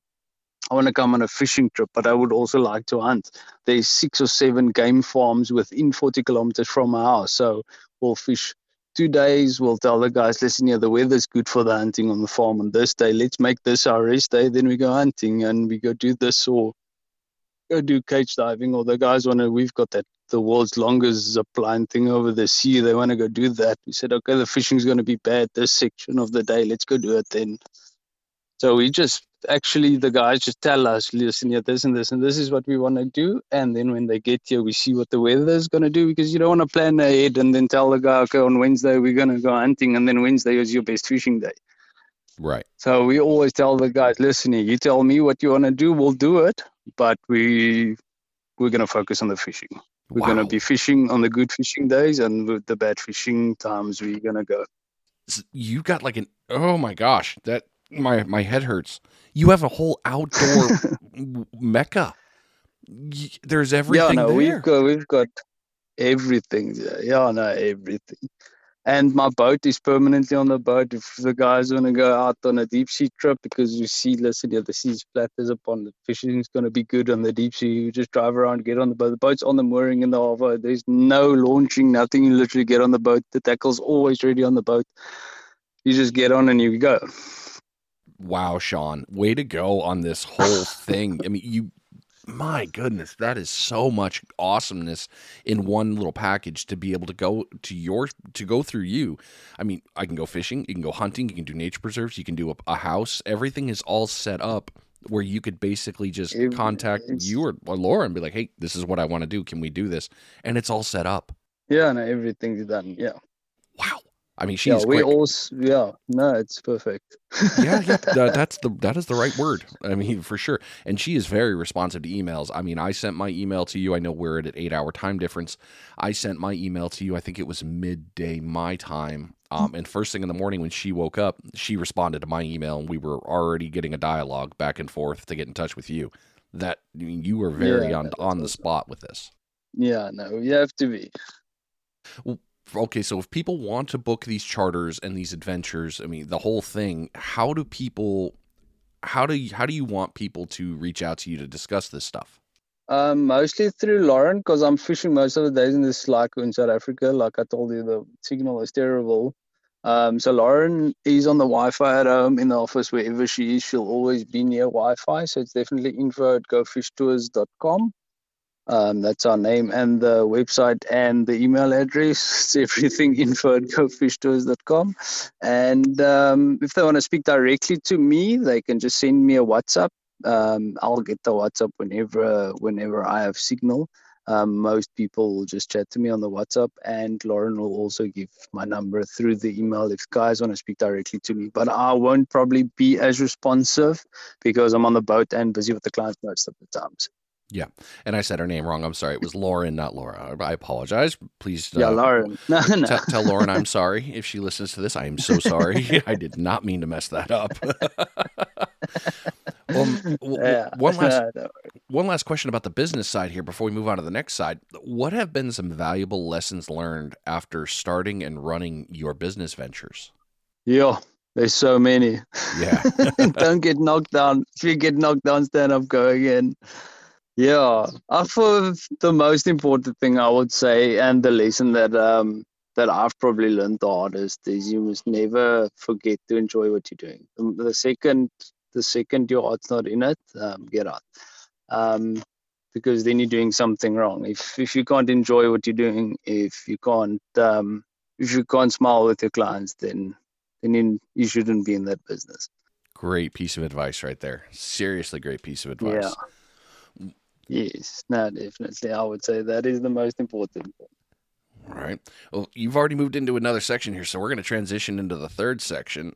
I want to come on a fishing trip, but I would also like to hunt. There's six or seven game farms within forty kilometers from my house. So we'll fish two days. We'll tell the guys, listen here, the weather's good for the hunting on the farm on this day. Let's make this our rest day. Then we go hunting and we go do this or go do cage diving, or the guys want to, we've got that, the world's longest zip line thing over the sea. They want to go do that. We said, okay, the fishing's going to be bad this section of the day. Let's go do it then. So we just, actually, the guys just tell us, listen, yeah, this and this, and this is what we want to do. And then when they get here, we see what the weather is going to do, because you don't want to plan ahead and then tell the guy, okay, on Wednesday, we're going to go hunting. And then Wednesday is your best fishing day. Right. So we always tell the guys, listen, you tell me what you want to do, we'll do it. But we, we're going to focus on the fishing. We're wow. going to be fishing on the good fishing days, and with the bad fishing times, we're going to go. You got like an, oh my gosh, that my, my head hurts. You have a whole outdoor mecca. There's everything yeah, no, there. We've got, we've got everything there. Yeah, no, everything. And my boat is permanently on the boat. If the guys want to go out on a deep sea trip, because you see, listen, yeah, the sea's flat as a pond, the fishing is going to be good on the deep sea. You just drive around, get on the boat. The boat's on the mooring in the harbor. There's no launching, nothing. You literally get on the boat. The tackle's always ready on the boat. You just get on and you go. Wow, Sean, way to go on this whole thing. I mean, you, my goodness, that is so much awesomeness in one little package to be able to go to your, to go through you. I mean, I can go fishing, you can go hunting, you can do nature preserves, you can do a, a house. Everything is all set up where you could basically just it, contact you or, or Laura and be like, hey, this is what I want to do. Can we do this? And it's all set up. Yeah, no, everything's done. Yeah. Wow. I mean, she's yeah, we quick. Also, yeah, no, it's perfect. yeah, yeah, that, that's the that is the right word. I mean, for sure. And she is very responsive to emails. I mean, I sent my email to you. I know we're at an eight-hour time difference. I sent my email to you. I think it was midday my time. Um, and first thing in the morning when she woke up, she responded to my email, and we were already getting a dialogue back and forth to get in touch with you. That I mean, you were very yeah, on on the awesome. spot with this. Yeah, no, you have to be. Well, okay, so if people want to book these charters and these adventures, I mean, the whole thing, how do people, how do you, how do you want people to reach out to you to discuss this stuff? Um, mostly through Lauren, because I'm fishing most of the days in this, like in South Africa. Like I told you, the signal is terrible. Um, so Lauren is on the Wi-Fi at home, in the office, wherever she is. She'll always be near Wi-Fi. So it's definitely info at go fish tours dot com. Um, that's our name and the website and the email address. It's everything info at go fish tours dot com. And um, if they want to speak directly to me, they can just send me a WhatsApp. Um, I'll get the WhatsApp whenever uh, whenever I have signal. Um, most people will just chat to me on the WhatsApp, and Lauren will also give my number through the email if guys want to speak directly to me. But I won't probably be as responsive because I'm on the boat and busy with the clients most of the times. So. Yeah, and I said her name wrong. I'm sorry. It was Lauren, not Laura. I apologize. Please uh, yeah, Lauren. No, no. T- tell Lauren I'm sorry. If she listens to this, I am so sorry. I did not mean to mess that up. um, yeah. one, last, no, one last question about the business side here before we move on to the next side. What have been some valuable lessons learned after starting and running your business ventures? Yeah, there's so many. Yeah. Don't get knocked down. If you get knocked down, stand up, go again. Yeah, I thought the most important thing I would say, and the lesson that um that I've probably learned the hardest, is you must never forget to enjoy what you're doing. The, the second the second your heart's not in it, um, get out, um, because then you're doing something wrong. If if you can't enjoy what you're doing, if you can't um if you can't smile with your clients, then then you, you shouldn't be in that business. Great piece of advice right there. Seriously, great piece of advice. Yeah. Yes, no, definitely. I would say that is the most important. All right. Well, you've already moved into another section here, so we're going to transition into the third section.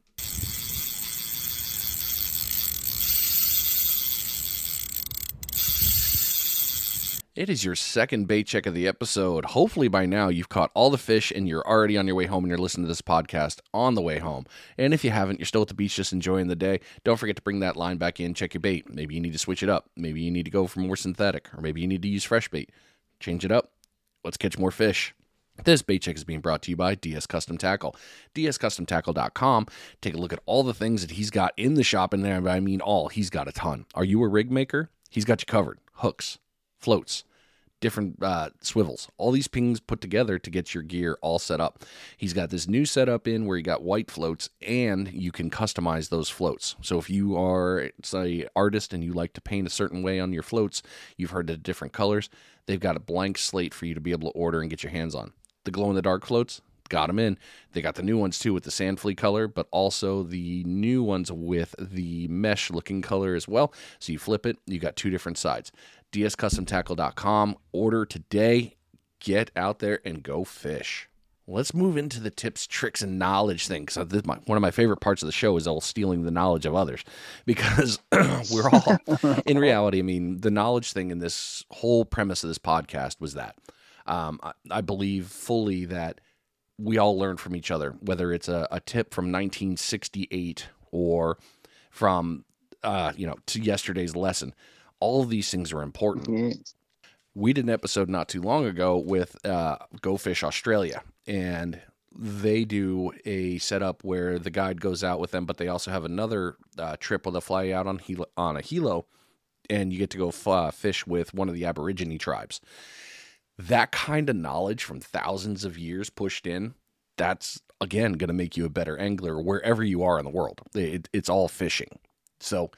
It is your second bait check of the episode. Hopefully by now you've caught all the fish and you're already on your way home and you're listening to this podcast on the way home. And if you haven't, you're still at the beach just enjoying the day. Don't forget to bring that line back in, check your bait. Maybe you need to switch it up. Maybe you need to go for more synthetic, or maybe you need to use fresh bait. Change it up. Let's catch more fish. This bait check is being brought to you by D S Custom Tackle. D S Custom Tackle dot com. Take a look at all the things that he's got in the shop, and there, I mean all. He's got a ton. Are you a rig maker? He's got you covered. Hooks, floats, different uh, swivels, all these things put together to get your gear all set up. He's got this new setup in where you got white floats, and you can customize those floats. So if you are, say, artist and you like to paint a certain way on your floats, you've heard the different colors. They've got a blank slate for you to be able to order and get your hands on. The glow-in-the-dark floats, got them in. They got the new ones, too, with the sand flea color, but also the new ones with the mesh-looking color as well. So you flip it, you got two different sides. D S Custom Tackle dot com. Order today. Get out there and go fish. Let's move into the tips, tricks, and knowledge thing, because this, my, one of my favorite parts of the show is all stealing the knowledge of others, because we're all, in reality, I mean, the knowledge thing in this whole premise of this podcast was that. Um, I, I believe fully that we all learn from each other, whether it's a, a tip from nineteen sixty-eight or from, uh, you know, to yesterday's lesson. All of these things are important. Mm-hmm. We did an episode not too long ago with uh, Go Fish Australia, and they do a setup where the guide goes out with them, but they also have another uh, trip where they'll fly out on, helo, on a helo, and you get to go f- fish with one of the Aborigine tribes. That kind of knowledge from thousands of years pushed in, that's, again, going to make you a better angler wherever you are in the world. It, it's all fishing. So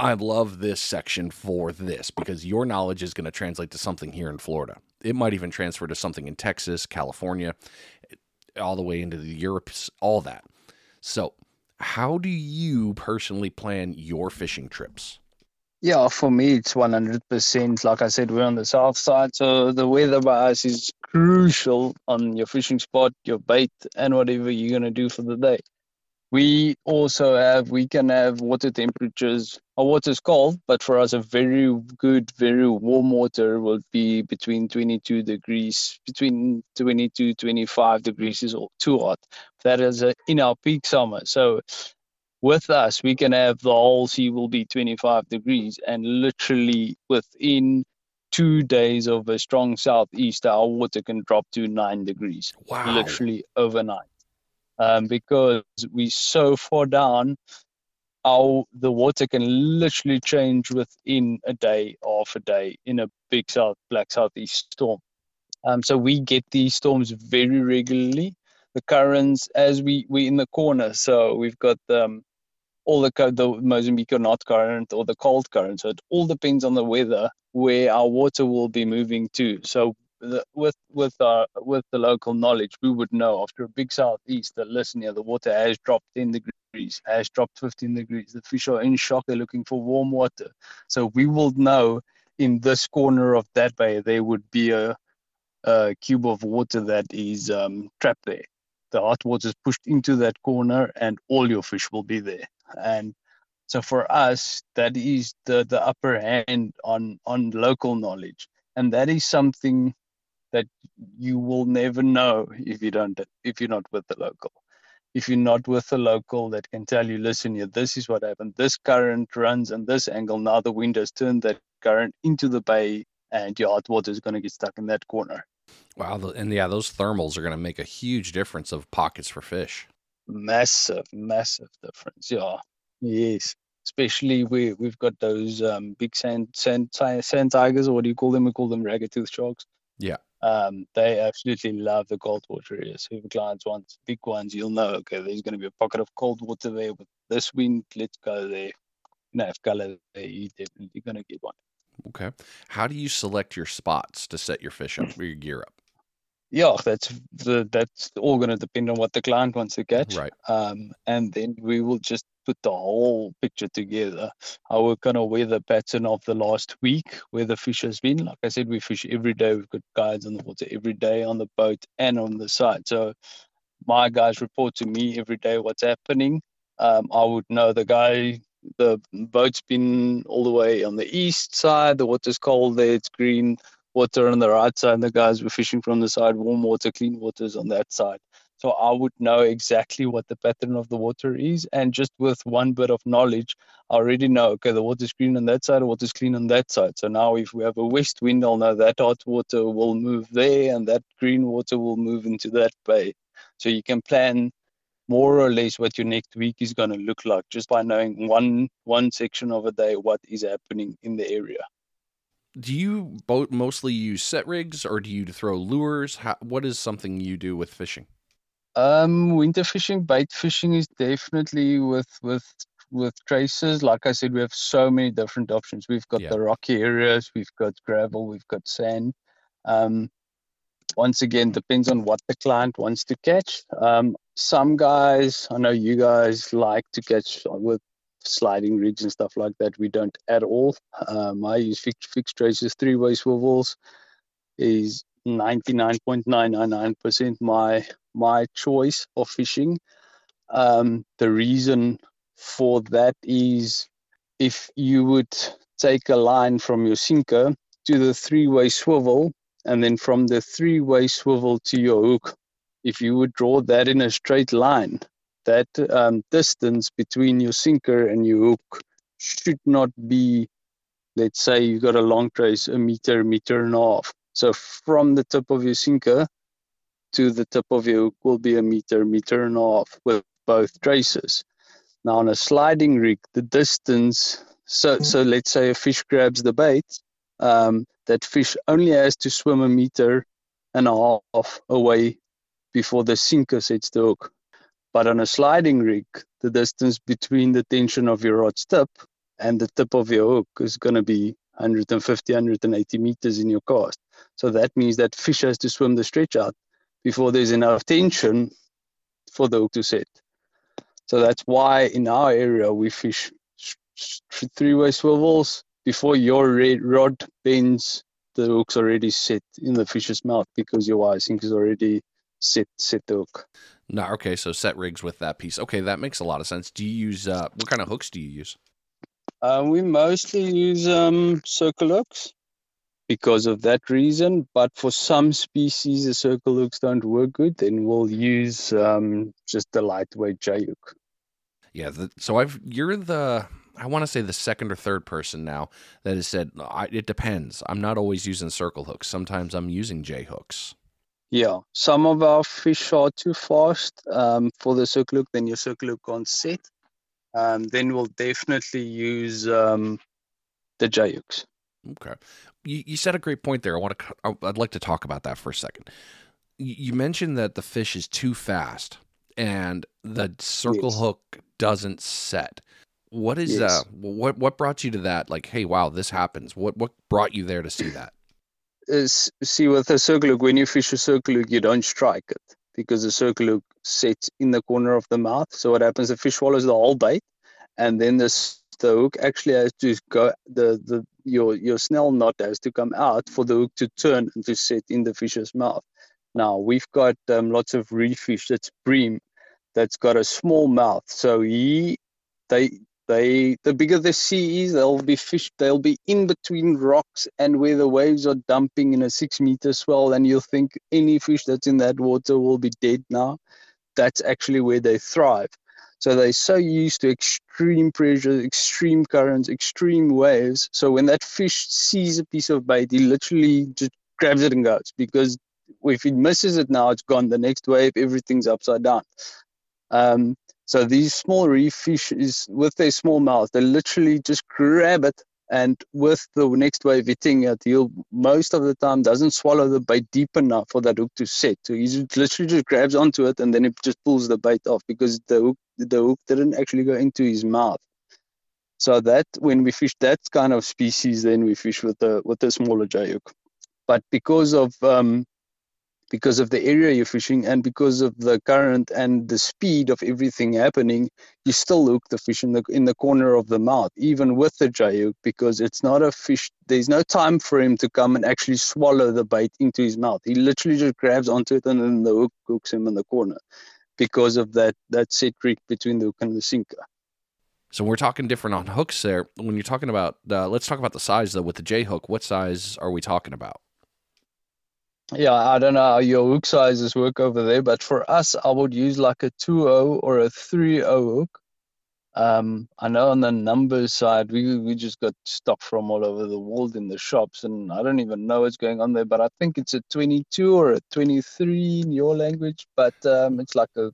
I love this section for this, because your knowledge is going to translate to something here in Florida. It might even transfer to something in Texas, California, all the way into the Europe, all that. So how do you personally plan your fishing trips? Yeah, for me, it's one hundred percent. Like I said, we're on the south side, so the weather by us is crucial on your fishing spot, your bait, and whatever you're going to do for the day. We also have, we can have water temperatures. Our water's cold, but for us, a very good, very warm water will be between twenty-two degrees, between twenty-two, twenty-five degrees is too hot. That is in our peak summer. So with us, we can have the whole sea will be twenty-five degrees, and literally within two days of a strong southeast, our water can drop to nine degrees, wow. Literally overnight. Um, because we're so far down, our, the water can literally change within a day, half a day, in a big south, black southeast storm. Um, so we get these storms very regularly. The currents, as we, we're in the corner, so we've got um, all the, the Mozambique or North current or the cold current, so it all depends on the weather where our water will be moving to. So the, with with our, with the local knowledge, we would know after a big southeast that, listen here, the water has dropped ten degrees, has dropped fifteen degrees, the fish are in shock, they're looking for warm water. So we will know in this corner of that bay there would be a, a cube of water that is um, trapped there. The hot water is pushed into that corner and all your fish will be there. And so for us, that is the, the upper hand on, on local knowledge. And that is something that you will never know if you don't, if you're not with the local. If you're not with the local that can tell you, listen here, this is what happened. This current runs in this angle. Now the wind has turned that current into the bay and your hot water is going to get stuck in that corner. Wow, and yeah, those thermals are going to make a huge difference of pockets for fish. Massive, massive difference, yeah. Yes, especially we, we've got those um, big sand, sand sand tigers, or what do you call them? We call them ragged-toothed sharks. Yeah. Um, they absolutely love the cold water areas. If clients want big ones, you'll know, okay, there's going to be a pocket of cold water there with this wind. Let's go there. You know, if color there, you're definitely going to get one. Okay. How do you select your spots to set your fish up or your gear up? yeah, that's the, that's all going to depend on what the client wants to catch. Right. Um, and then we will just put the whole picture together. I work on a weather pattern of the last week where the fish has been. Like I said, we fish every day. We've got guides on the water every day on the boat and on the site. So my guys report to me every day what's happening. Um, I would know the guy, the boat's been all the way on the east side. The water's cold there. It's green water on the right side. The guys were fishing from the side. Warm water, clean water's on that side. So I would know exactly what the pattern of the water is. And just with one bit of knowledge, I already know, okay, the water's green on that side, the water's clean on that side. So now if we have a west wind, I'll know that hot water will move there and that green water will move into that bay. So you can plan more or less what your next week is going to look like just by knowing one one section of a day, what is happening in the area. Do you boat mostly use set rigs or do you throw lures? How, what is something you do with fishing? Um, winter fishing, bait fishing is definitely with with with traces. Like I said, we have so many different options. We've got yeah. the rocky areas, we've got gravel, we've got sand. Um, once again, depends on what the client wants to catch. Um, some guys, I know you guys like to catch with sliding rigs and stuff like that. We don't at all. Um, I use fixed, fixed traces, three-way swivels is ninety-nine point nine nine nine percent my my choice of fishing. Um, the reason for that is if you would take a line from your sinker to the three-way swivel and then from the three-way swivel to your hook, if you would draw that in a straight line, that um, distance between your sinker and your hook should not be, let's say you've got a long trace, a meter, meter and a half. So from the tip of your sinker to the tip of your hook will be a meter, meter and a half with both traces. Now on a sliding rig, the distance, so so let's say a fish grabs the bait, um, that fish only has to swim a meter and a half away before the sinker sets the hook. But on a sliding rig, the distance between the tension of your rod's tip and the tip of your hook is going to be one hundred fifty, one hundred eighty meters in your cast. So that means that fish has to swim the stretch out before there's enough tension for the hook to set. So that's why in our area we fish three-way swivels. Before your rod bends, the hook's already set in the fish's mouth because your wire sink is already set set the hook. No, okay, so set rigs with that piece. Okay, that makes a lot of sense. Do you use, uh, what kind of hooks do you use? Uh, we mostly use um, circle hooks because of that reason, but for some species, the circle hooks don't work good, then we'll use um, just the lightweight J-hook. Yeah, the, so I've you're the, I want to say the second or third person now that has said, I, it depends. I'm not always using circle hooks. Sometimes I'm using J-hooks. Yeah, some of our fish are too fast um, for the circle hook, then your circle hook can't set. Um, then we'll definitely use um, the J-hooks. Okay. You, you said a great point there. I want to, I'd like to talk about that for a second. You mentioned that the fish is too fast and the circle yes. hook doesn't set. What is, yes. uh, what, what brought you to that? Like, hey, wow, this happens. What, what brought you there to see that? Is, see, with a circle hook, when you fish a circle hook, you don't strike it, because the circle hook sits in the corner of the mouth. So what happens, the fish swallows the whole bait, and then the, the hook actually has to go, the, the your your snell knot has to come out for the hook to turn and to sit in the fish's mouth. Now, we've got um, lots of reef fish that's bream, that's got a small mouth. So he, they, they, the bigger the sea is, they'll be fish, they'll be in between rocks and where the waves are dumping in a six meter swell. And you'll think any fish that's in that water will be dead now. That's actually where they thrive. So they're so used to extreme pressure, extreme currents, extreme waves. So when that fish sees a piece of bait, he literally just grabs it and goes, because if he misses it now, it's gone. The next wave, everything's upside down. Um, So these small reef fish, is with their small mouth, they literally just grab it, and with the next wave hitting it, he'll most of the time doesn't swallow the bait deep enough for that hook to set. So he just literally just grabs onto it and then it just pulls the bait off, because the hook the hook didn't actually go into his mouth. So that when we fish that kind of species, then we fish with the with the smaller J hook. But because of um, because of the area you're fishing and because of the current and the speed of everything happening, you still hook the fish in the in the corner of the mouth, even with the dry hook, because it's not a fish. There's no time for him to come and actually swallow the bait into his mouth. He literally just grabs onto it and then the hook hooks him in the corner because of that, that set rig between the hook and the sinker. So we're talking different on hooks there. When you're talking about, uh, let's talk about the size though with the J hook. What size are we talking about? Yeah, I don't know how your hook sizes work over there, but for us, I would use like a two oh or a three oh hook. Um, I know on the numbers side, we we just got stock from all over the world in the shops, and I don't even know what's going on there, but I think it's a twenty-two or a twenty-three in your language, but um, it's like a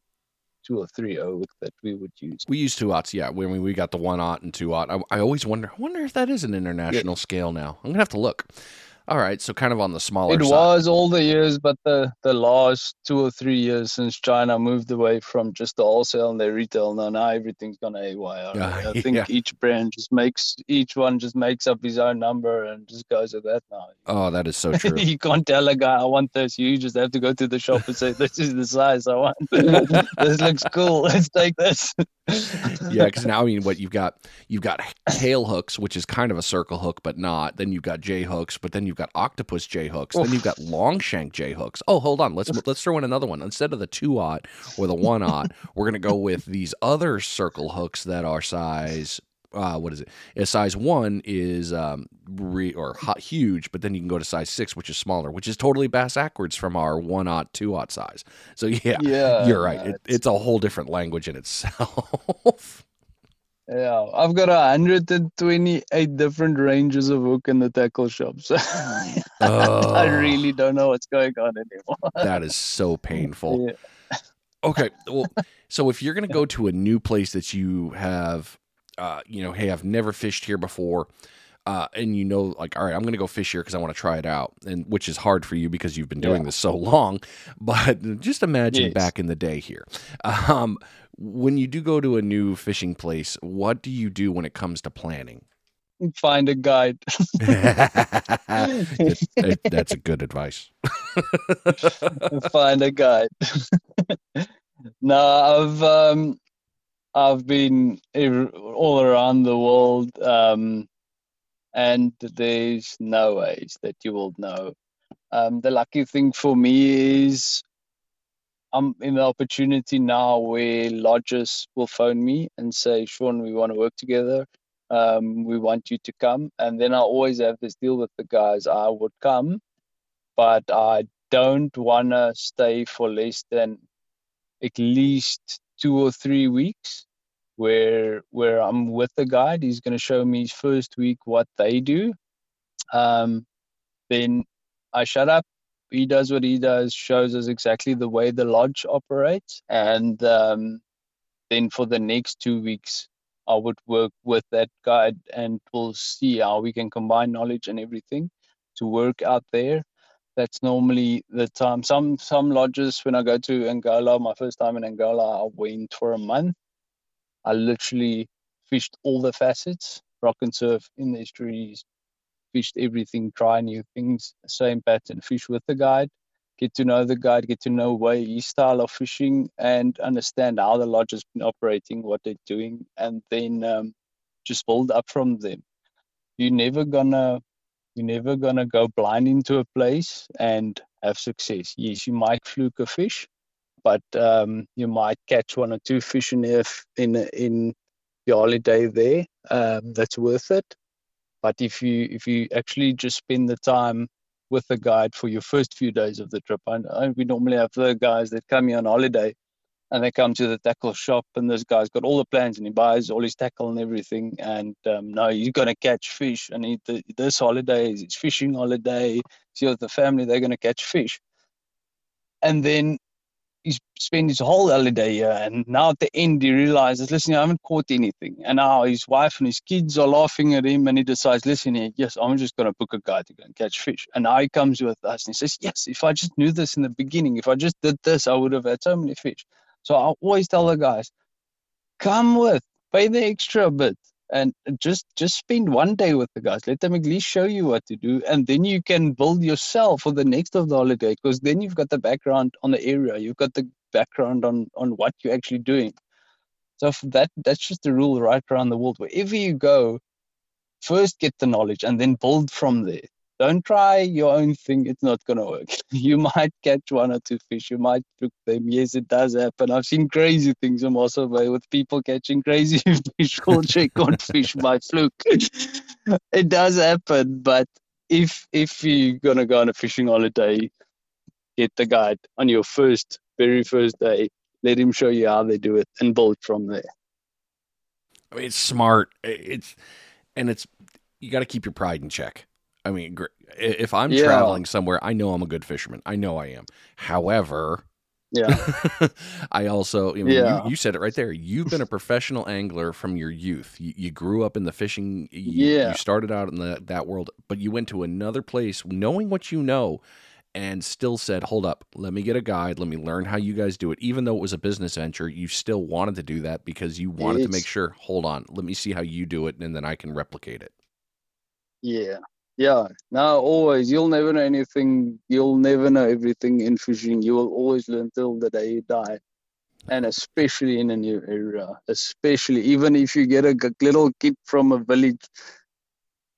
two or three oh that we would use. We use two aughts, yeah. We, we got the one aught and two aught. I, I always wonder, I wonder if that is an international yeah. scale now. I'm going to have to look. All right, so kind of on the smaller side. It was all the years, but the, the last two or three years since China moved away from just the wholesale and their retail, now, now everything's gone A Y. Right? Uh, I think yeah. each brand just makes, each one just makes up his own number and just goes with that now. Oh, that is so true. You can't tell a guy, I want this. You just have to go to the shop and say, this is the size I want. This looks cool. Let's take this. Yeah, because now I mean, what you've got, you've got tail hooks, which is kind of a circle hook, but not. Then you've got J hooks, but then you've got octopus J hooks. Then you've got long shank J hooks. Oh, hold on, let's let's throw in another one. Instead of the two aught or the one aught, we're gonna go with these other circle hooks that are size. Uh, what is it? A size one is um re, or hot, huge, but then you can go to size six, which is smaller, which is totally backwards from our one aught, two aught size. So yeah, yeah you're right. It, it's a whole different language in itself. Yeah, I've got one hundred twenty-eight different ranges of hook in the tackle shop. So oh. I really don't know what's going on anymore. That is so painful. Yeah. Okay, well, so if you're going to go to a new place that you have. Uh, you know, hey, I've never fished here before, uh, and you know, like, all right, I'm going to go fish here because I want to try it out, and which is hard for you because you've been doing yeah. this so long. But just imagine yes. back in the day here, um, when you do go to a new fishing place, what do you do when it comes to planning? Find a guide. it, it, that's a good advice. Find a guide. No, I've. Um... I've been all around the world, um, and there's no ways that you will know. Um, the lucky thing for me is I'm in the opportunity now where lodgers will phone me and say, Sean, we want to work together. Um, we want you to come. And then I always have this deal with the guys. I would come, but I don't want to stay for less than at least two or three weeks where where I'm with the guide. He's going to show me his first week what they do. Um, then I shut up. He does what he does, shows us exactly the way the lodge operates. And um, then for the next two weeks, I would work with that guide and we'll see how we can combine knowledge and everything to work out there. That's normally the time. Some some lodges, when I go to Angola, my first time in Angola, I went for a month. I literally fished all the facets, rock and surf, in the estuaries, fished everything, try new things, same pattern, fish with the guide, get to know the guide, get to know way his style of fishing and understand how the lodge has been operating, what they're doing, and then um, just build up from them. You're never going to You're never going to go blind into a place and have success. Yes, you might fluke a fish, but um, you might catch one or two fish in in, in your holiday there. Um, that's worth it. But if you if you actually just spend the time with the guide for your first few days of the trip, I, I, we normally have the guys that come here on holiday and they come to the tackle shop and this guy's got all the plans and he buys all his tackle and everything. And um, no, he's going to catch fish. And he, the, this holiday is his fishing holiday. It's with the family, they're going to catch fish. And then he spends his whole holiday here. And now at the end, he realizes, listen, I haven't caught anything. And now his wife and his kids are laughing at him. And he decides, listen, yes, I'm just going to book a guy to go and catch fish. And now he comes with us and he says, yes, if I just knew this in the beginning, if I just did this, I would have had so many fish. So I always tell the guys, come with, pay the extra bit, and just just spend one day with the guys. Let them at least show you what to do, and then you can build yourself for the next of the holiday, because then you've got the background on the area, you've got the background on on what you're actually doing. So for that that's just the rule right around the world. Wherever you go, first get the knowledge and then build from there. Don't try your own thing. It's not going to work. You might catch one or two fish. You might cook them. Yes, it does happen. I've seen crazy things in Mossel Bay with people catching crazy fish called checkout fish by fluke. It does happen. But if if you're going to go on a fishing holiday, get the guide on your first, very first day. Let him show you how they do it and build from there. I mean, it's smart. It's and it's you got to keep your pride in check. I mean, if I'm yeah. traveling somewhere, I know I'm a good fisherman. I know I am. However, yeah, I also, I mean, yeah. you, you said it right there. You've been a professional angler from your youth. You, you grew up in the fishing. You, yeah. you started out in the, that world, but you went to another place knowing what you know and still said, hold up, let me get a guide. Let me learn how you guys do it. Even though it was a business venture, you still wanted to do that because you wanted it's... to make sure, hold on, let me see how you do it. And then I can replicate it. Yeah. Yeah, no, always. You'll never know anything. You'll never know everything in fishing. You will always learn till the day you die. And especially in a new area, especially even if you get a little kid from a village,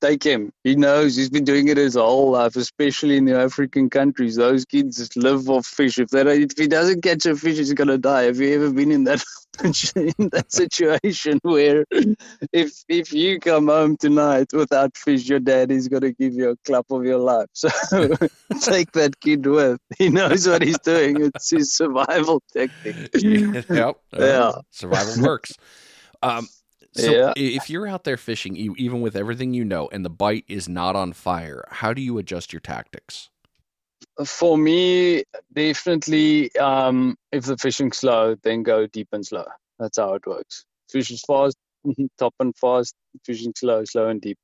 take him. He knows. He's been doing it his whole life, especially in the African countries. Those kids just live off fish. If, they don't, if he doesn't catch a fish, he's going to die. Have you ever been in that in that situation where if if you come home tonight without fish, your daddy's going to give you a clap of your life? So take that kid with. He knows what he's doing. It's his survival tactic. Yep. Yeah. Survival works. Um So yeah. if you're out there fishing, you, even with everything you know, and the bite is not on fire, how do you adjust your tactics? For me, definitely, um, if the fishing's slow, then go deep and slow. That's how it works. Fish is fast, top and fast. Fishing slow, slow and deep.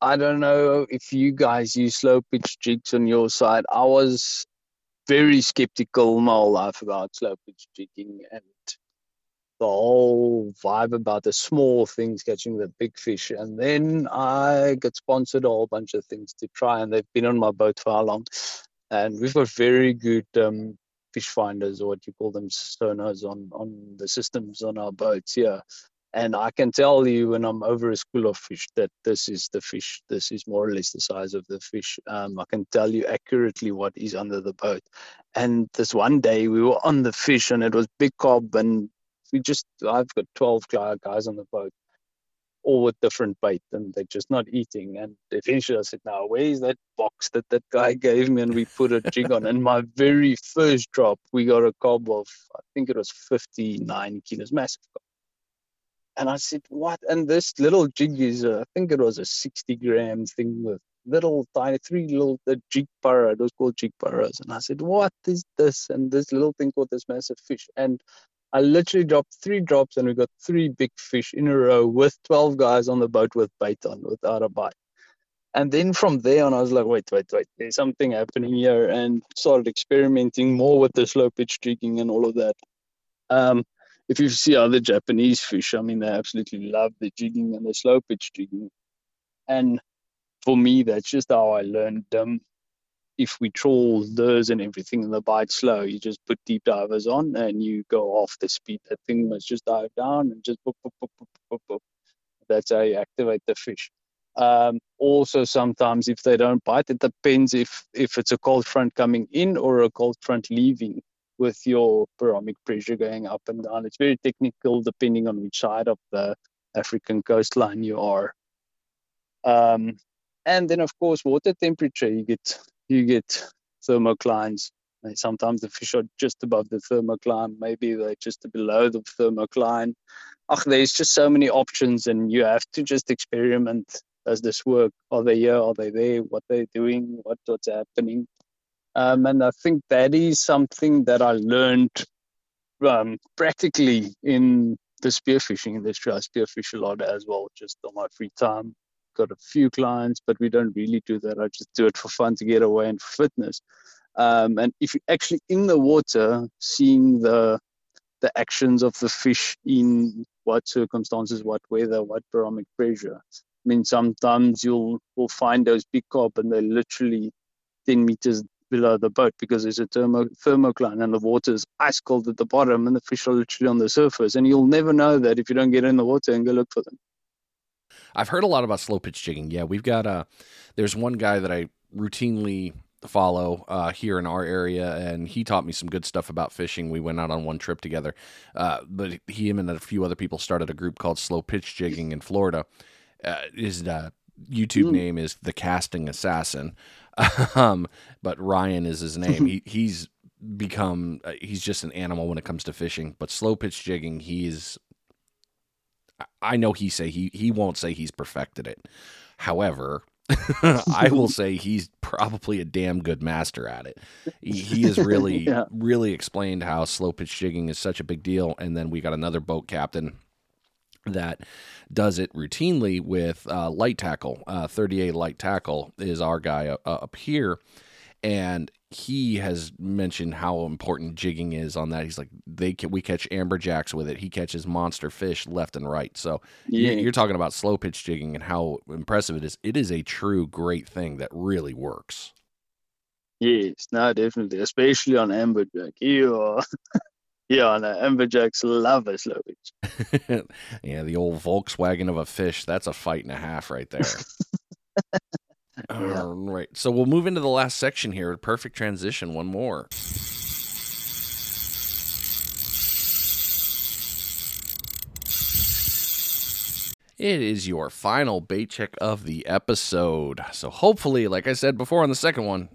I don't know if you guys use slow pitch jigs on your side. I was very skeptical my whole life about slow pitch jigging and the whole vibe about the small things catching the big fish. And then I got sponsored a whole bunch of things to try, and they've been on my boat for how long. And we've got very good um, fish finders, or what you call them, sonars on, on the systems on our boats here. And I can tell you when I'm over a school of fish that this is the fish, this is more or less the size of the fish. Um, I can tell you accurately what is under the boat. And this one day we were on the fish, and it was big cob, and We just, I've got twelve guys on the boat, all with different bait, and they're just not eating. And eventually I said, now, where's that box that that guy gave me? And we put a jig on. And my very first drop, we got a cob of, I think it was fifty-nine kilos, massive cob. And I said, what? And this little jig is, uh, I think it was a sixty gram thing with little tiny, three little uh, jig barras. It was called jig barras. And I said, what is this? And this little thing caught this massive fish. And I literally dropped three drops, and we got three big fish in a row with twelve guys on the boat with bait on, without a bite. And then from there on, I was like, wait, wait, wait, there's something happening here, and started experimenting more with the slow pitch jigging and all of that. Um, if you see other Japanese fish, I mean, they absolutely love the jigging and the slow pitch jigging. And for me, that's just how I learned them. Um, If we trawl lures and everything in the bite slow, you just put deep divers on and you go off the speed. That thing must just dive down and just boop, boop, boop, boop, boop, boop. That's how you activate the fish. Um, also, sometimes if they don't bite, it depends if, if it's a cold front coming in or a cold front leaving with your barometric pressure going up and down. It's very technical depending on which side of the African coastline you are. Um, and then, of course, water temperature, you get... You get thermoclines. Sometimes the fish are just above the thermocline. Maybe they're just below the thermocline. Ach, there's just so many options, and you have to just experiment. Does this work? Are they here? Are they there? What they're doing? What, what's happening? Um, and I think that is something that I learned um, practically in the spearfishing industry. I spearfish a lot as well, just on my free time. Got a few clients, but we don't really do that. I just do it for fun, to get away, and for fitness. Um, and if you're actually in the water, seeing the the actions of the fish in what circumstances, what weather, what barometric pressure. I mean, sometimes you'll, you'll find those big carp and they're literally ten meters below the boat because there's a thermo, thermocline and the water is ice cold at the bottom and the fish are literally on the surface. And you'll never know that if you don't get in the water and go look for them. I've heard a lot about slow pitch jigging. Yeah, we've got uh, there's one guy that I routinely follow uh, here in our area, and he taught me some good stuff about fishing. We went out on one trip together, uh, but he him and a few other people started a group called Slow Pitch Jigging in Florida. Uh, his uh, YouTube mm. name is The Casting Assassin, um, but Ryan is his name. he he's become uh, he's just an animal when it comes to fishing. But slow pitch jigging, he's I know he say he he won't say he's perfected it. However, I will say he's probably a damn good master at it. He, he has really, yeah. really explained how slow pitch jigging is such a big deal. And then we got another boat captain that does it routinely with uh, light tackle. Uh, thirty-eight light tackle is our guy uh, up here, and he has mentioned how important jigging is on that. He's like, they can, we catch amberjacks with it. He catches monster fish left and right. So yeah. you're talking about slow pitch jigging and how impressive it is. It is a true great thing that really works. Yes, no, definitely, especially on amberjack. You are, yeah, no, amberjacks love a slow pitch. Yeah, the old Volkswagen of a fish. That's a fight and a half right there. Yeah. All right, so we'll move into the last section here. Perfect transition. One more. It is your final bait check of the episode. So hopefully, like I said before on the second one,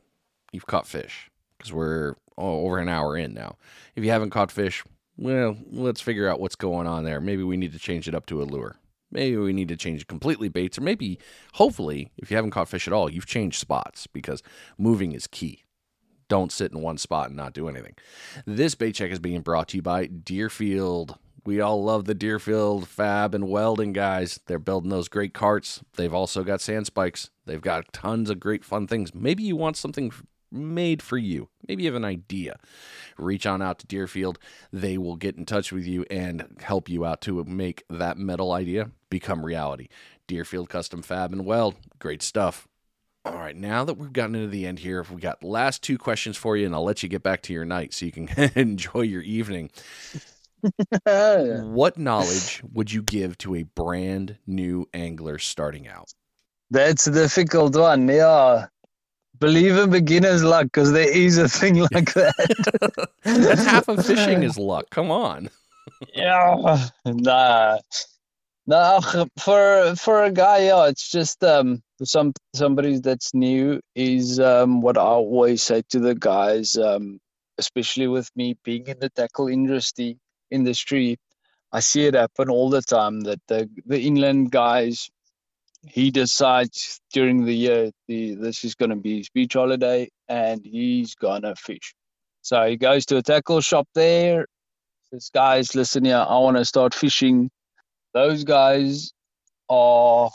you've caught fish, because we're oh, over an hour in now. If you haven't caught fish, well, let's figure out what's going on there. Maybe we need to change it up to a lure. Maybe we need to change completely baits, or maybe, hopefully, if you haven't caught fish at all, you've changed spots, because moving is key. Don't sit in one spot and not do anything. This bait check is being brought to you by Deerfield. We all love the Deerfield Fab and Welding guys. They're building those great carts. They've also got sand spikes. They've got tons of great fun things. Maybe you want something made for you. Maybe you have an idea. Reach on out to Deerfield. They will get in touch with you and help you out to make that metal idea become reality. Deerfield Custom Fab and Weld. Great stuff. All right, now that we've gotten into the end here, we got last two questions for you, and I'll let you get back to your night so you can enjoy your evening. What knowledge would you give to a brand new angler starting out? That's a difficult one. Yeah. Believe in beginner's luck, because there is a thing like that. That's half of fishing is luck. Come on. Yeah. Nah. Nah. For for a guy, yeah, it's just um some somebody that's new is um what I always say to the guys, um, especially with me being in the tackle industry industry, I see it happen all the time that the the inland guys, he decides during the year the, this is going to be his beach holiday and he's going to fish. So he goes to a tackle shop there. Says, guys, listen here, I want to start fishing. Those guys are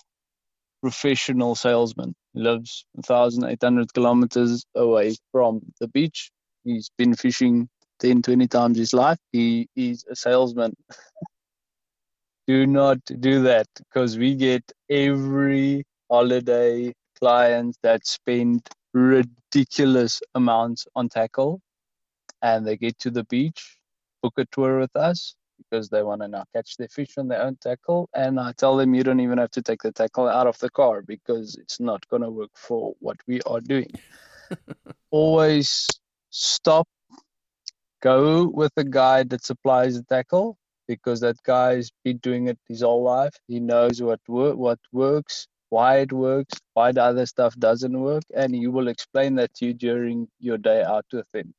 professional salesmen. He lives one thousand eight hundred kilometers away from the beach. He's been fishing ten, twenty times his life. He is a salesman. Do not do that, because we get every holiday clients that spend ridiculous amounts on tackle, and they get to the beach, book a tour with us because they want to now catch their fish on their own tackle. And I tell them, you don't even have to take the tackle out of the car because it's not going to work for what we are doing. Always stop, go with a guy that supplies the tackle, because that guy's been doing it his whole life. He knows what wor- what works, why it works, why the other stuff doesn't work, and he will explain that to you during your day out with him.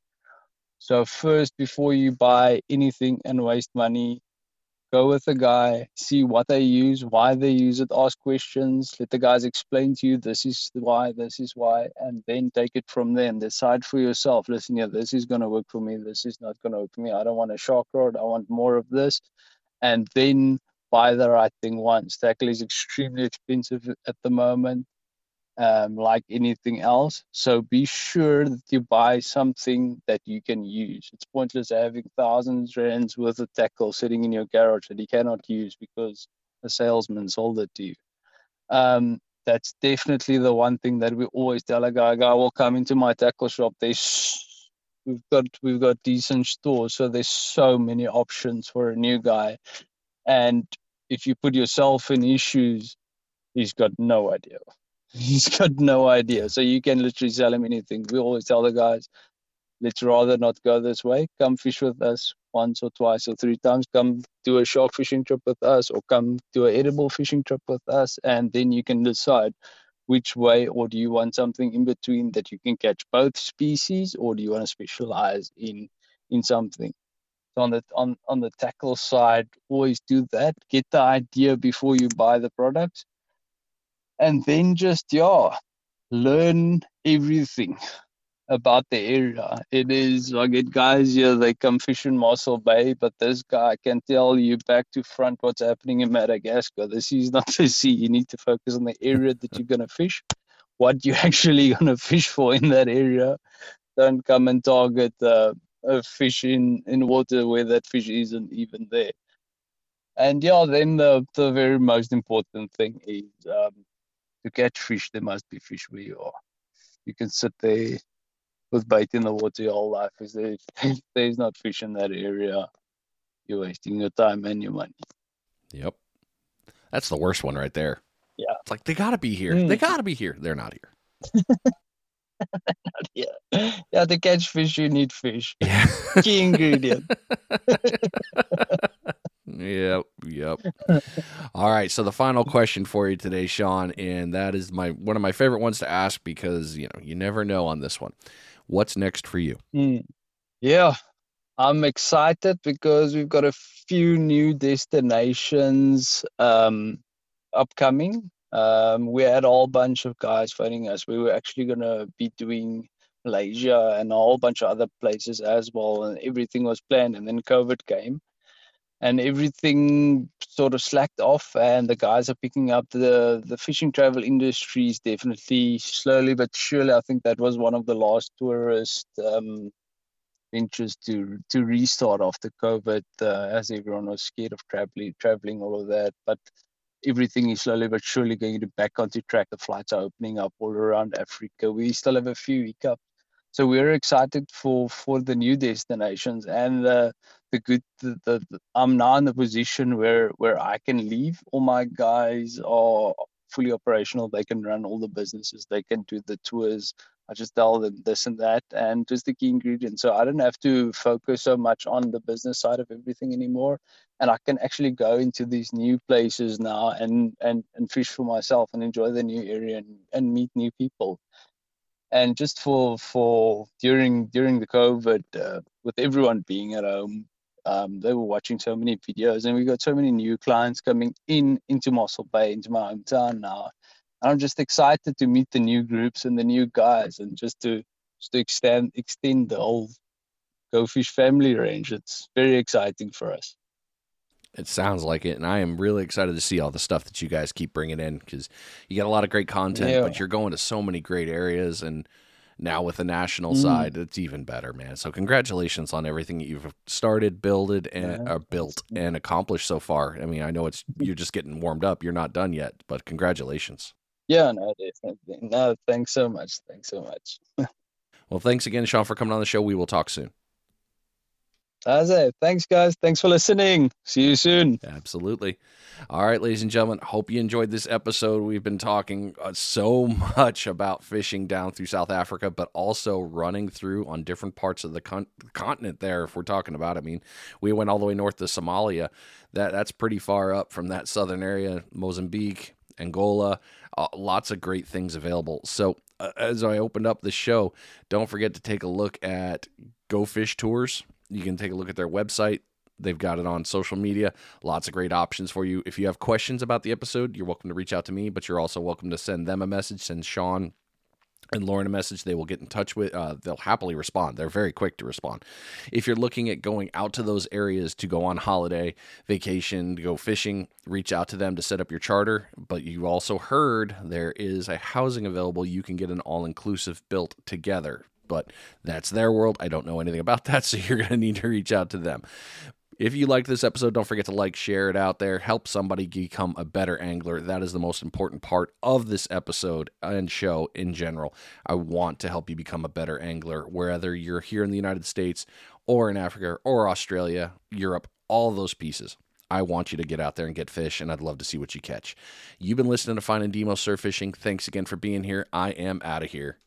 So first, before you buy anything and waste money, go with the guy, see what they use, why they use it, ask questions, let the guys explain to you, this is why, this is why, and then take it from there and decide for yourself. Listen, yeah, this is going to work for me, this is not going to work for me, I don't want a shark rod, I want more of this, and then buy the right thing once. Tackle is extremely expensive at the moment, um, like anything else. So be sure that you buy something that you can use. It's pointless having thousands of rands worth of tackle sitting in your garage that you cannot use because the salesman sold it to you. Um, that's definitely the one thing that we always tell a guy, guy, well, come into my tackle shop. There's We've got we've got decent stores, so there's so many options for a new guy. And if you put yourself in his shoes, he's got no idea. He's got no idea. So you can literally sell him anything. We always tell the guys, let's rather not go this way. Come fish with us once or twice or three times. Come do a shark fishing trip with us, or come do an edible fishing trip with us, and then you can decide which way, or do you want something in between that you can catch both species, or do you want to specialize in in something? So on the on, on the tackle side, always do that. Get the idea before you buy the product. And then just, yeah, learn everything about the area. It is, I get guys here, they come fish in Mossel Bay, but this guy can tell you back to front what's happening in Madagascar. This is not the sea. You need to focus on the area that you're going to fish, what you're actually going to fish for in that area. Don't come and target uh, a fish in, in water where that fish isn't even there. And yeah, then the, the very most important thing is um, to catch fish, there must be fish where you are. You can sit there with bait in the water your whole life. Is there, if there's not fish in that area, you're wasting your time and your money. Yep. That's the worst one right there. Yeah. It's like, they got to be here. Mm. They got to be here. They're not here. Not here. Yeah, to catch fish, you need fish. Yeah. Key ingredient. Yep, yep. All right, so the final question for you today, Sean, and that is my one of my favorite ones to ask because, you know, you never know on this one. What's next for you? Mm. Yeah, I'm excited because we've got a few new destinations um, upcoming. Um, we had a whole bunch of guys phoning us. We were actually going to be doing Malaysia and a whole bunch of other places as well, and everything was planned, and then COVID came. And everything sort of slacked off, and the guys are picking up. The the fishing travel industry is definitely slowly but surely. I think that was one of the last tourist um, ventures to to restart after COVID, uh, as everyone was scared of traveling, traveling all of that. But everything is slowly but surely going to back onto track. The flights are opening up all around Africa. We still have a few hiccups. So we're excited for, for the new destinations, and uh, the good. The, the, the, I'm now in the position where, where I can leave. All my guys are fully operational. They can run all the businesses. They can do the tours. I just tell them this and that, and just the key ingredients. So I don't have to focus so much on the business side of everything anymore, and I can actually go into these new places now and and, and fish for myself and enjoy the new area and, and meet new people. And just for for during during the COVID, uh, with everyone being at home, um, they were watching so many videos, and we got so many new clients coming in into Mossel Bay, into my hometown now. And I'm just excited to meet the new groups and the new guys, and just to just to extend extend the whole GoFish family range. It's very exciting for us. It sounds like it, and I am really excited to see all the stuff that you guys keep bringing in, because you got a lot of great content, yeah. But you're going to so many great areas, and now with the national mm. side, it's even better, man. So congratulations on everything that you've started, builded, and yeah. uh, built and accomplished so far. I mean, I know it's you're just getting warmed up. You're not done yet, but congratulations. Yeah, no, definitely. No, thanks so much. Thanks so much. Well, thanks again, Sean, for coming on the show. We will talk soon. That's it. Thanks, guys. Thanks for listening. See you soon. Absolutely. All right, ladies and gentlemen, hope you enjoyed this episode. We've been talking uh, so much about fishing down through South Africa, but also running through on different parts of the con- continent there, if we're talking about. I mean, we went all the way north to Somalia. That That's pretty far up from that southern area, Mozambique, Angola, uh, lots of great things available. So uh, as I opened up the show, don't forget to take a look at Go Fish Tours. You can take a look at their website. They've got it on social media. Lots of great options for you. If you have questions about the episode, you're welcome to reach out to me, but you're also welcome to send them a message. Send Sean and Lauren a message, they will get in touch with, uh, they'll happily respond. They're very quick to respond. If you're looking at going out to those areas to go on holiday, vacation, to go fishing, reach out to them to set up your charter. But you also heard there is a housing available. You can get an all-inclusive built together, but that's their world. I don't know anything about that, so you're going to need to reach out to them. If you liked this episode, don't forget to like, share it out there. Help somebody become a better angler. That is the most important part of this episode and show in general. I want to help you become a better angler, whether you're here in the United States or in Africa or Australia, Europe, all those pieces. I want you to get out there and get fish, and I'd love to see what you catch. You've been listening to Finding Demo Surf Fishing. Thanks again for being here. I am out of here.